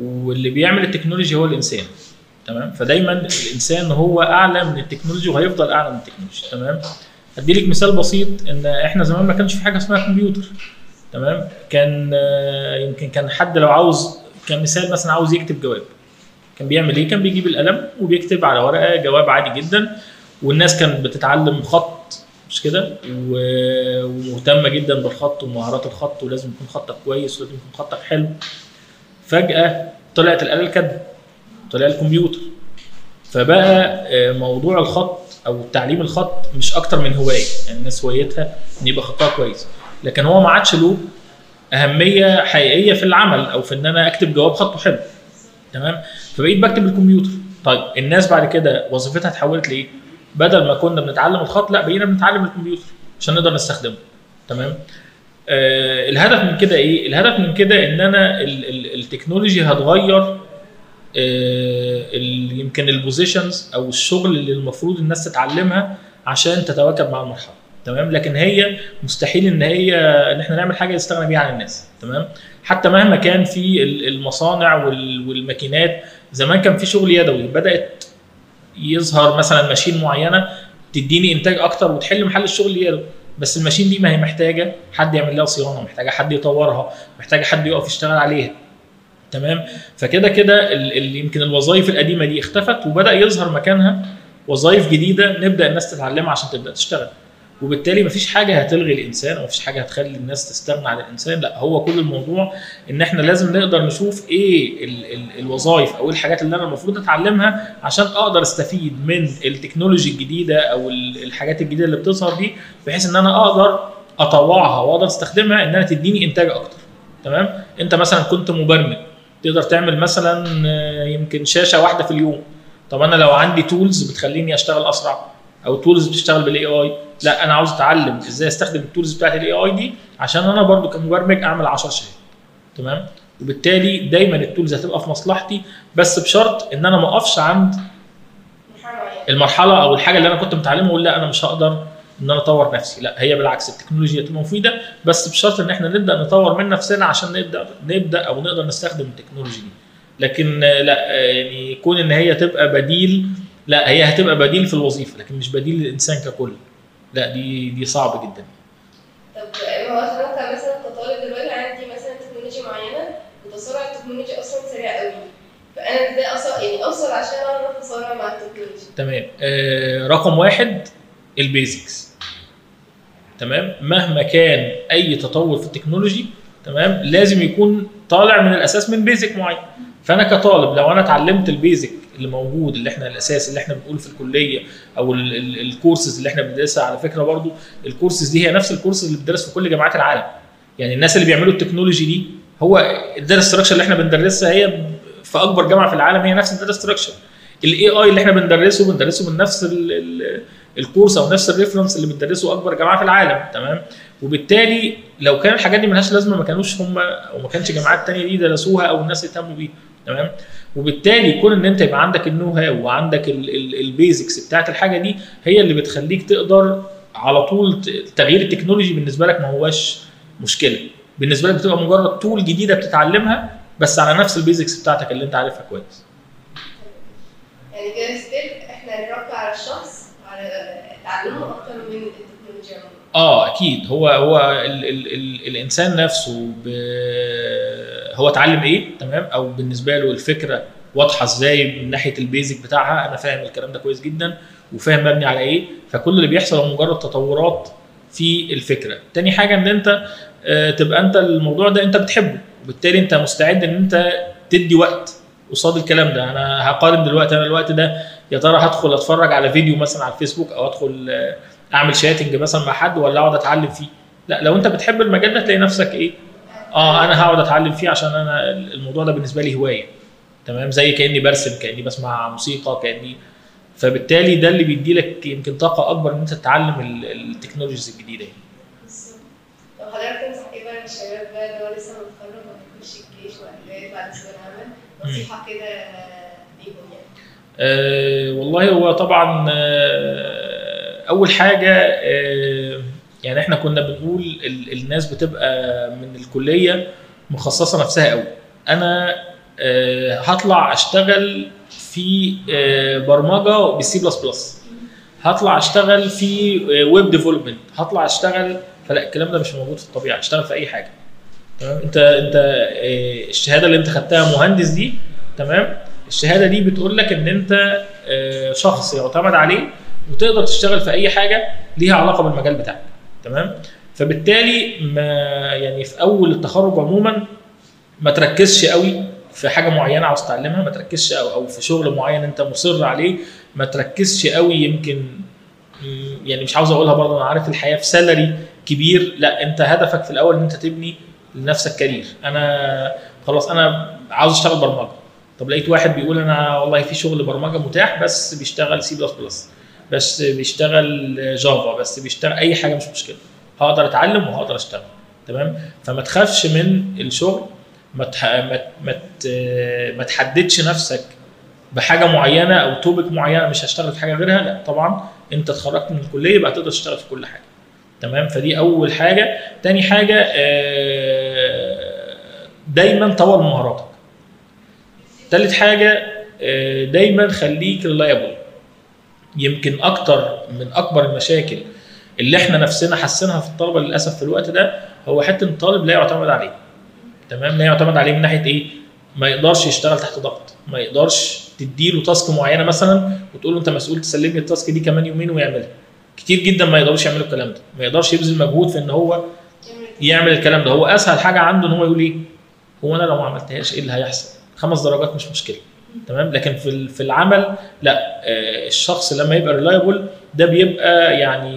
واللي بيعمل التكنولوجي هو الانسان، تمام؟ فدايما الانسان هو اعلى من التكنولوجي وهيفضل اعلى من التكنولوجي، تمام؟ هديلك مثال بسيط، ان احنا زمان ما كانش في حاجه اسمها كمبيوتر، تمام؟ كان يمكن كان حد لو عاوز كمثال مثلا عاوز يكتب جواب، كان بيعمل ايه؟ كان بيجيب القلم وبيكتب على ورقه جواب عادي جدا، والناس كانت بتتعلم خط مش كده، ومهتمه جدا بالخط ومهارات الخط، ولازم يكون خطك كويس ولازم يكون خطك حلو. فجاه طلعت الاله الكاتبه، طلع الكمبيوتر، فبقى موضوع الخط او تعليم الخط مش اكتر من هوايه، يعني الناس هوايتها ان يبقى خطها كويس، لكن هو ما عادش له اهميه حقيقيه في العمل او في ان انا اكتب جواب خط وحبر. تمام. فبقيت بكتب بالكمبيوتر. طيب الناس بعد كده وظيفتها اتحولت لايه؟ بدل ما كنا بنتعلم الخط لا بقينا بنتعلم الكمبيوتر عشان نقدر نستخدمه. تمام. آه الهدف من كده ايه؟ الهدف من كده ان انا التكنولوجي هتغير آه يمكن البوزيشنز او الشغل اللي المفروض الناس تتعلمها عشان تتواكب مع المرحله. تمام. لكن هي مستحيل ان هي ان احنا نعمل حاجه يستغنى بيها عن الناس. تمام. حتى مهما كان في المصانع والماكينات، زمان كان في شغل يدوي، بدات يظهر مثلا ماشين معينه تديني انتاج اكتر وتحل محل الشغل اليدوي، بس الماشين دي ما هي محتاجه حد يعمل لها صيانه، محتاجه حد يطورها، محتاجه حد يقف يشتغل عليها. تمام. فكده كده يمكن الوظائف القديمه دي اختفت وبدا يظهر مكانها وظائف جديده نبدا الناس تتعلمها عشان تبدا تشتغل. وبالتالي مفيش حاجه هتلغي الانسان ومفيش حاجه هتخلي الناس تستغنى عن الانسان، لا هو كل الموضوع ان احنا لازم نقدر نشوف ايه ال ال الوظائف او الحاجات اللي انا المفروض اتعلمها عشان اقدر استفيد من التكنولوجي الجديده او الحاجات الجديده اللي بتظهر دي، بحيث ان انا اقدر اطوعها واقدر استخدمها انها تديني انتاج اكتر. تمام. انت مثلا كنت مبرمج تقدر تعمل مثلا يمكن شاشه واحده في اليوم، طب انا لو عندي تولز بتخليني اشتغل اسرع او تولز بتشتغل بالاي اي، لا انا عاوز اتعلم ازاي استخدم التولز بتاعت الاي اي دي عشان انا برضو كمبرمج اعمل عشر شهادات. تمام. وبالتالي دايما التولز هتبقى في مصلحتي، بس بشرط ان انا ما اقفش عند المرحله او الحاجه اللي انا كنت متعلمها واقول لا انا مش هقدر ان انا اطور نفسي، لا هي بالعكس التكنولوجيا هتبقى مفيده، بس بشرط ان احنا نبدا نطور من نفسنا عشان نبدا نبدا او نقدر نستخدم التكنولوجيا دي. لكن لا يعني يكون ان هي تبقى بديل، لا هي هتبقى بديل في الوظيفه لكن مش بديل للانسان ككل، لا دي دي صعبه جدا. طب هو حضرتك مثلا كطالب دلوقتي عندي مثلا تكنولوجيا معينه وتسارع التكنولوجيا اصلا سريع قوي، فانا ازاي اصلا يعني اوصل عشان اعرف اسارع مع التكنولوجيا؟ تمام. آه رقم واحد البيزكس. تمام. مهما كان اي تطور في التكنولوجي تمام لازم يكون طالع من الاساس من بيزك معين. فانا كطالب لو انا اتعلمت البيزك اللي موجود اللي احنا الاساس اللي احنا بنقول في الكليه او الكورسز اللي احنا بندرسها، على فكره برضو الكورسز دي هي نفس الكورسز اللي بتدرس في كل جامعات العالم، يعني الناس اللي بيعملوا التكنولوجي دي هو الداتا ستراكشر اللي احنا بندرسها هي في اكبر جامعه في العالم هي نفس الداتا ستراكشر. الاي اي اللي احنا بندرسه بندرسه من نفس الكورس او نفس الريفرنس اللي بتدرسه اكبر جامعه في العالم. تمام. وبالتالي لو كان الحاجات دي ملهاش لازمه ما كانوش هم او ما كانش جامعات ثانيه دي درسوها او الناس اهتموا بيها. تمام. وبالتالي كون ان انت يبقى عندك النو هاو وعندك البيزكس بتاعت الحاجه دي هي اللي بتخليك تقدر على طول تغيير التكنولوجي بالنسبه لك ما هواش مشكله، بالنسبه لك بتبقى مجرد طول جديده بتتعلمها بس على نفس البيزكس بتاعتك اللي انت عارفها كويس. يعني كده ستيل احنا هنربي على الشخص على تعلمه اكتر من التكنولوجيا. اه اكيد. هو هو ال ال ال الانسان نفسه هو اتعلم ايه. تمام. او بالنسبه له الفكره واضحه ازاي من ناحيه البيزك بتاعها، انا فاهم الكلام ده كويس جدا وفاهم مبني على ايه، فكل اللي بيحصل هو مجرد تطورات في الفكره. تاني حاجه ان انت تبقى انت الموضوع ده انت بتحبه، وبالتالي انت مستعد ان انت تدي وقت قصاد الكلام ده. انا هقارن دلوقتي، انا الوقت ده يا ترى هدخل اتفرج على فيديو مثلا على الفيسبوك او ادخل اعمل شاتنج مثلا مع حد ولا اقعد اتعلم فيه؟ لا، لو انت بتحب المجال ده تلاقي نفسك ايه؟ اه انا هقعد اتعلم فيه عشان انا الموضوع ده بالنسبه لي هوايه. تمام. زي كاني برسم، كاني بسمع موسيقى، كاني، فبالتالي ده اللي بيدي لك يمكن طاقه اكبر ان انت تتعلم التكنولوجيز الجديده. يعني طب حضرتك تنصح ايه بقى للشباب بقى اللي هو لسه متخرج وهيخش الجيش وهيلاقي بعد سوق العمل، نصيحه كده ليهم يعني؟ آه والله هو طبعا آه اول حاجه آه يعني احنا كنا بنقول الناس بتبقى من الكليه مخصصه نفسها قوي، انا آه هطلع اشتغل في آه برمجه بالسي بلس بلس، هطلع اشتغل في آه ويب ديفلوبمنت، هطلع اشتغل، فلا الكلام ده مش موجود في الطبيعه، اشتغل في اي حاجه. تمام. انت انت آه الشهاده اللي انت خدتها مهندس دي، تمام، الشهاده دي بتقول لك ان انت آه شخص يعتمد عليه وتقدر تشتغل في اي حاجه ليها علاقه بالمجال بتاعك. تمام. فبالتالي ما يعني في اول التخرج عموما ما تركزش قوي في حاجه معينه عاوز تتعلمها، ما تركزش أو, او في شغل معين انت مصر عليه ما تركزش قوي، يمكن يعني مش عاوز اقولها برضه انا عارف الحياه في سالري كبير، لا انت هدفك في الاول ان انت تبني لنفسك كارير. انا خلاص انا عاوز اشتغل برمجه، طب لقيت واحد بيقول انا والله في شغل برمجه متاح بس بيشتغل سي بلس بلس، بس بيشتغل جافا، بس بيشتغل اي حاجه مش مشكله، هقدر اتعلم وهقدر اشتغل. تمام، فما تخافش من الشغل، ما ما ما تحددش نفسك بحاجه معينه او توبك معينه مش هشتغل في حاجه غيرها، لا طبعا انت اتخرجت من الكليه بقى تقدر تشتغل في كل حاجه. تمام، فدي اول حاجه. تاني حاجه دايما طور مهاراتك. تالت حاجه دايما خليك ريلايبل. يمكن اكتر من اكبر المشاكل اللي احنا نفسنا حاسينها في الطلبه للاسف في الوقت ده هو حته ان الطالب لا يعتمد عليه. تمام، لا يعتمد عليه من ناحيه ايه؟ ما يقدرش يشتغل تحت ضغط، ما يقدرش تديله تاسك معينه مثلا وتقول له انت مسؤول تسلمني التاسك دي كمان يومين ويعملها. كتير جدا ما يقدروش يعملوا الكلام ده، ما يقدرش يبذل مجهود في ان هو يعمل الكلام ده. هو اسهل حاجه عنده ان هو يقول ايه؟ هو انا لو ما عملتهاش ايه اللي هيحصل؟ خمس درجات مش مشكله. تمام، لكن في في العمل لا، الشخص لما يبقى ريلايبل ده بيبقى يعني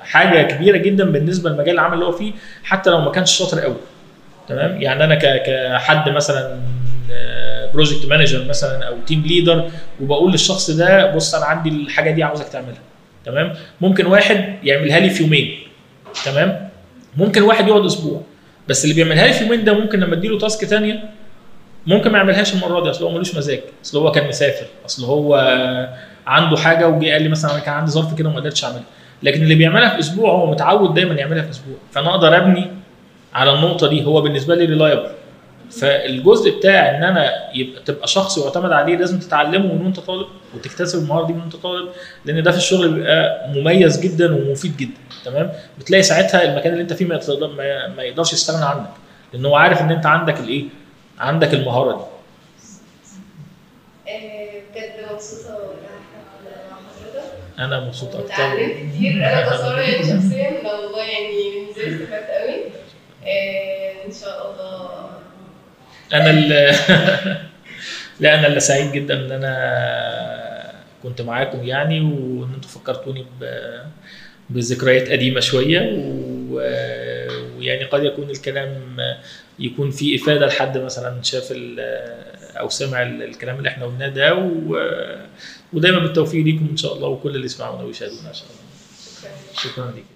حاجه كبيره جدا بالنسبه لمجال العمل اللي هو فيه حتى لو ما كانش شاطر قوي. تمام، يعني انا كحد مثلا بروجكت مانجر مثلا او تيم ليدر وبقول للشخص ده بص انا عندي الحاجه دي عاوزك تعملها. تمام، ممكن واحد يعملها لي في يومين. تمام، ممكن واحد يقعد اسبوع، بس اللي بيعملها لي في يومين ده ممكن لما اديله تاسك ثانيه ممكن ما يعملهاش المره دي، اصل هو ملوش مزاج، اصل هو كان مسافر، اصل هو عنده حاجه وجي قال لي مثلا انا كان عندي ظرف كده وما قدرتش اعملها. لكن اللي بيعملها في اسبوع هو متعود دايما يعملها في اسبوع، فانا اقدر ابني على النقطه دي، هو بالنسبه لي ريلايبل. فالجزء بتاع ان انا يبقى تبقى شخص يعتمد عليه لازم تتعلمه من وانت طالب وتكتسب المهاره دي من وانت طالب، لان ده في الشغل بيبقى مميز جدا ومفيد جدا. تمام، بتلاقي ساعتها المكان اللي انت فيه ما, ما يقدرش يستغنى عنك لان هو عارف ان انت عندك الايه، عندك المهاره دي. بجد مبسوطه مع حضرتك. انا مبسوط اكتر. اتعلمت كتير انا بصراحه شخصيا والله، يعني من زي استفدت قوي ان شاء الله. انا اللي لا انا اللي سعيد جدا ان انا كنت معاكم يعني، وان انتم فكرتوني بذكريات قديمه شويه، ويعني قد يكون الكلام يكون فيه افاده لحد مثلا شاف او سمع الكلام اللي احنا قلناه ده، ودايما بالتوفيق ليكم ان شاء الله وكل اللي يسمعونا ويشاهدونا ان شاء الله. شكرا ليكم.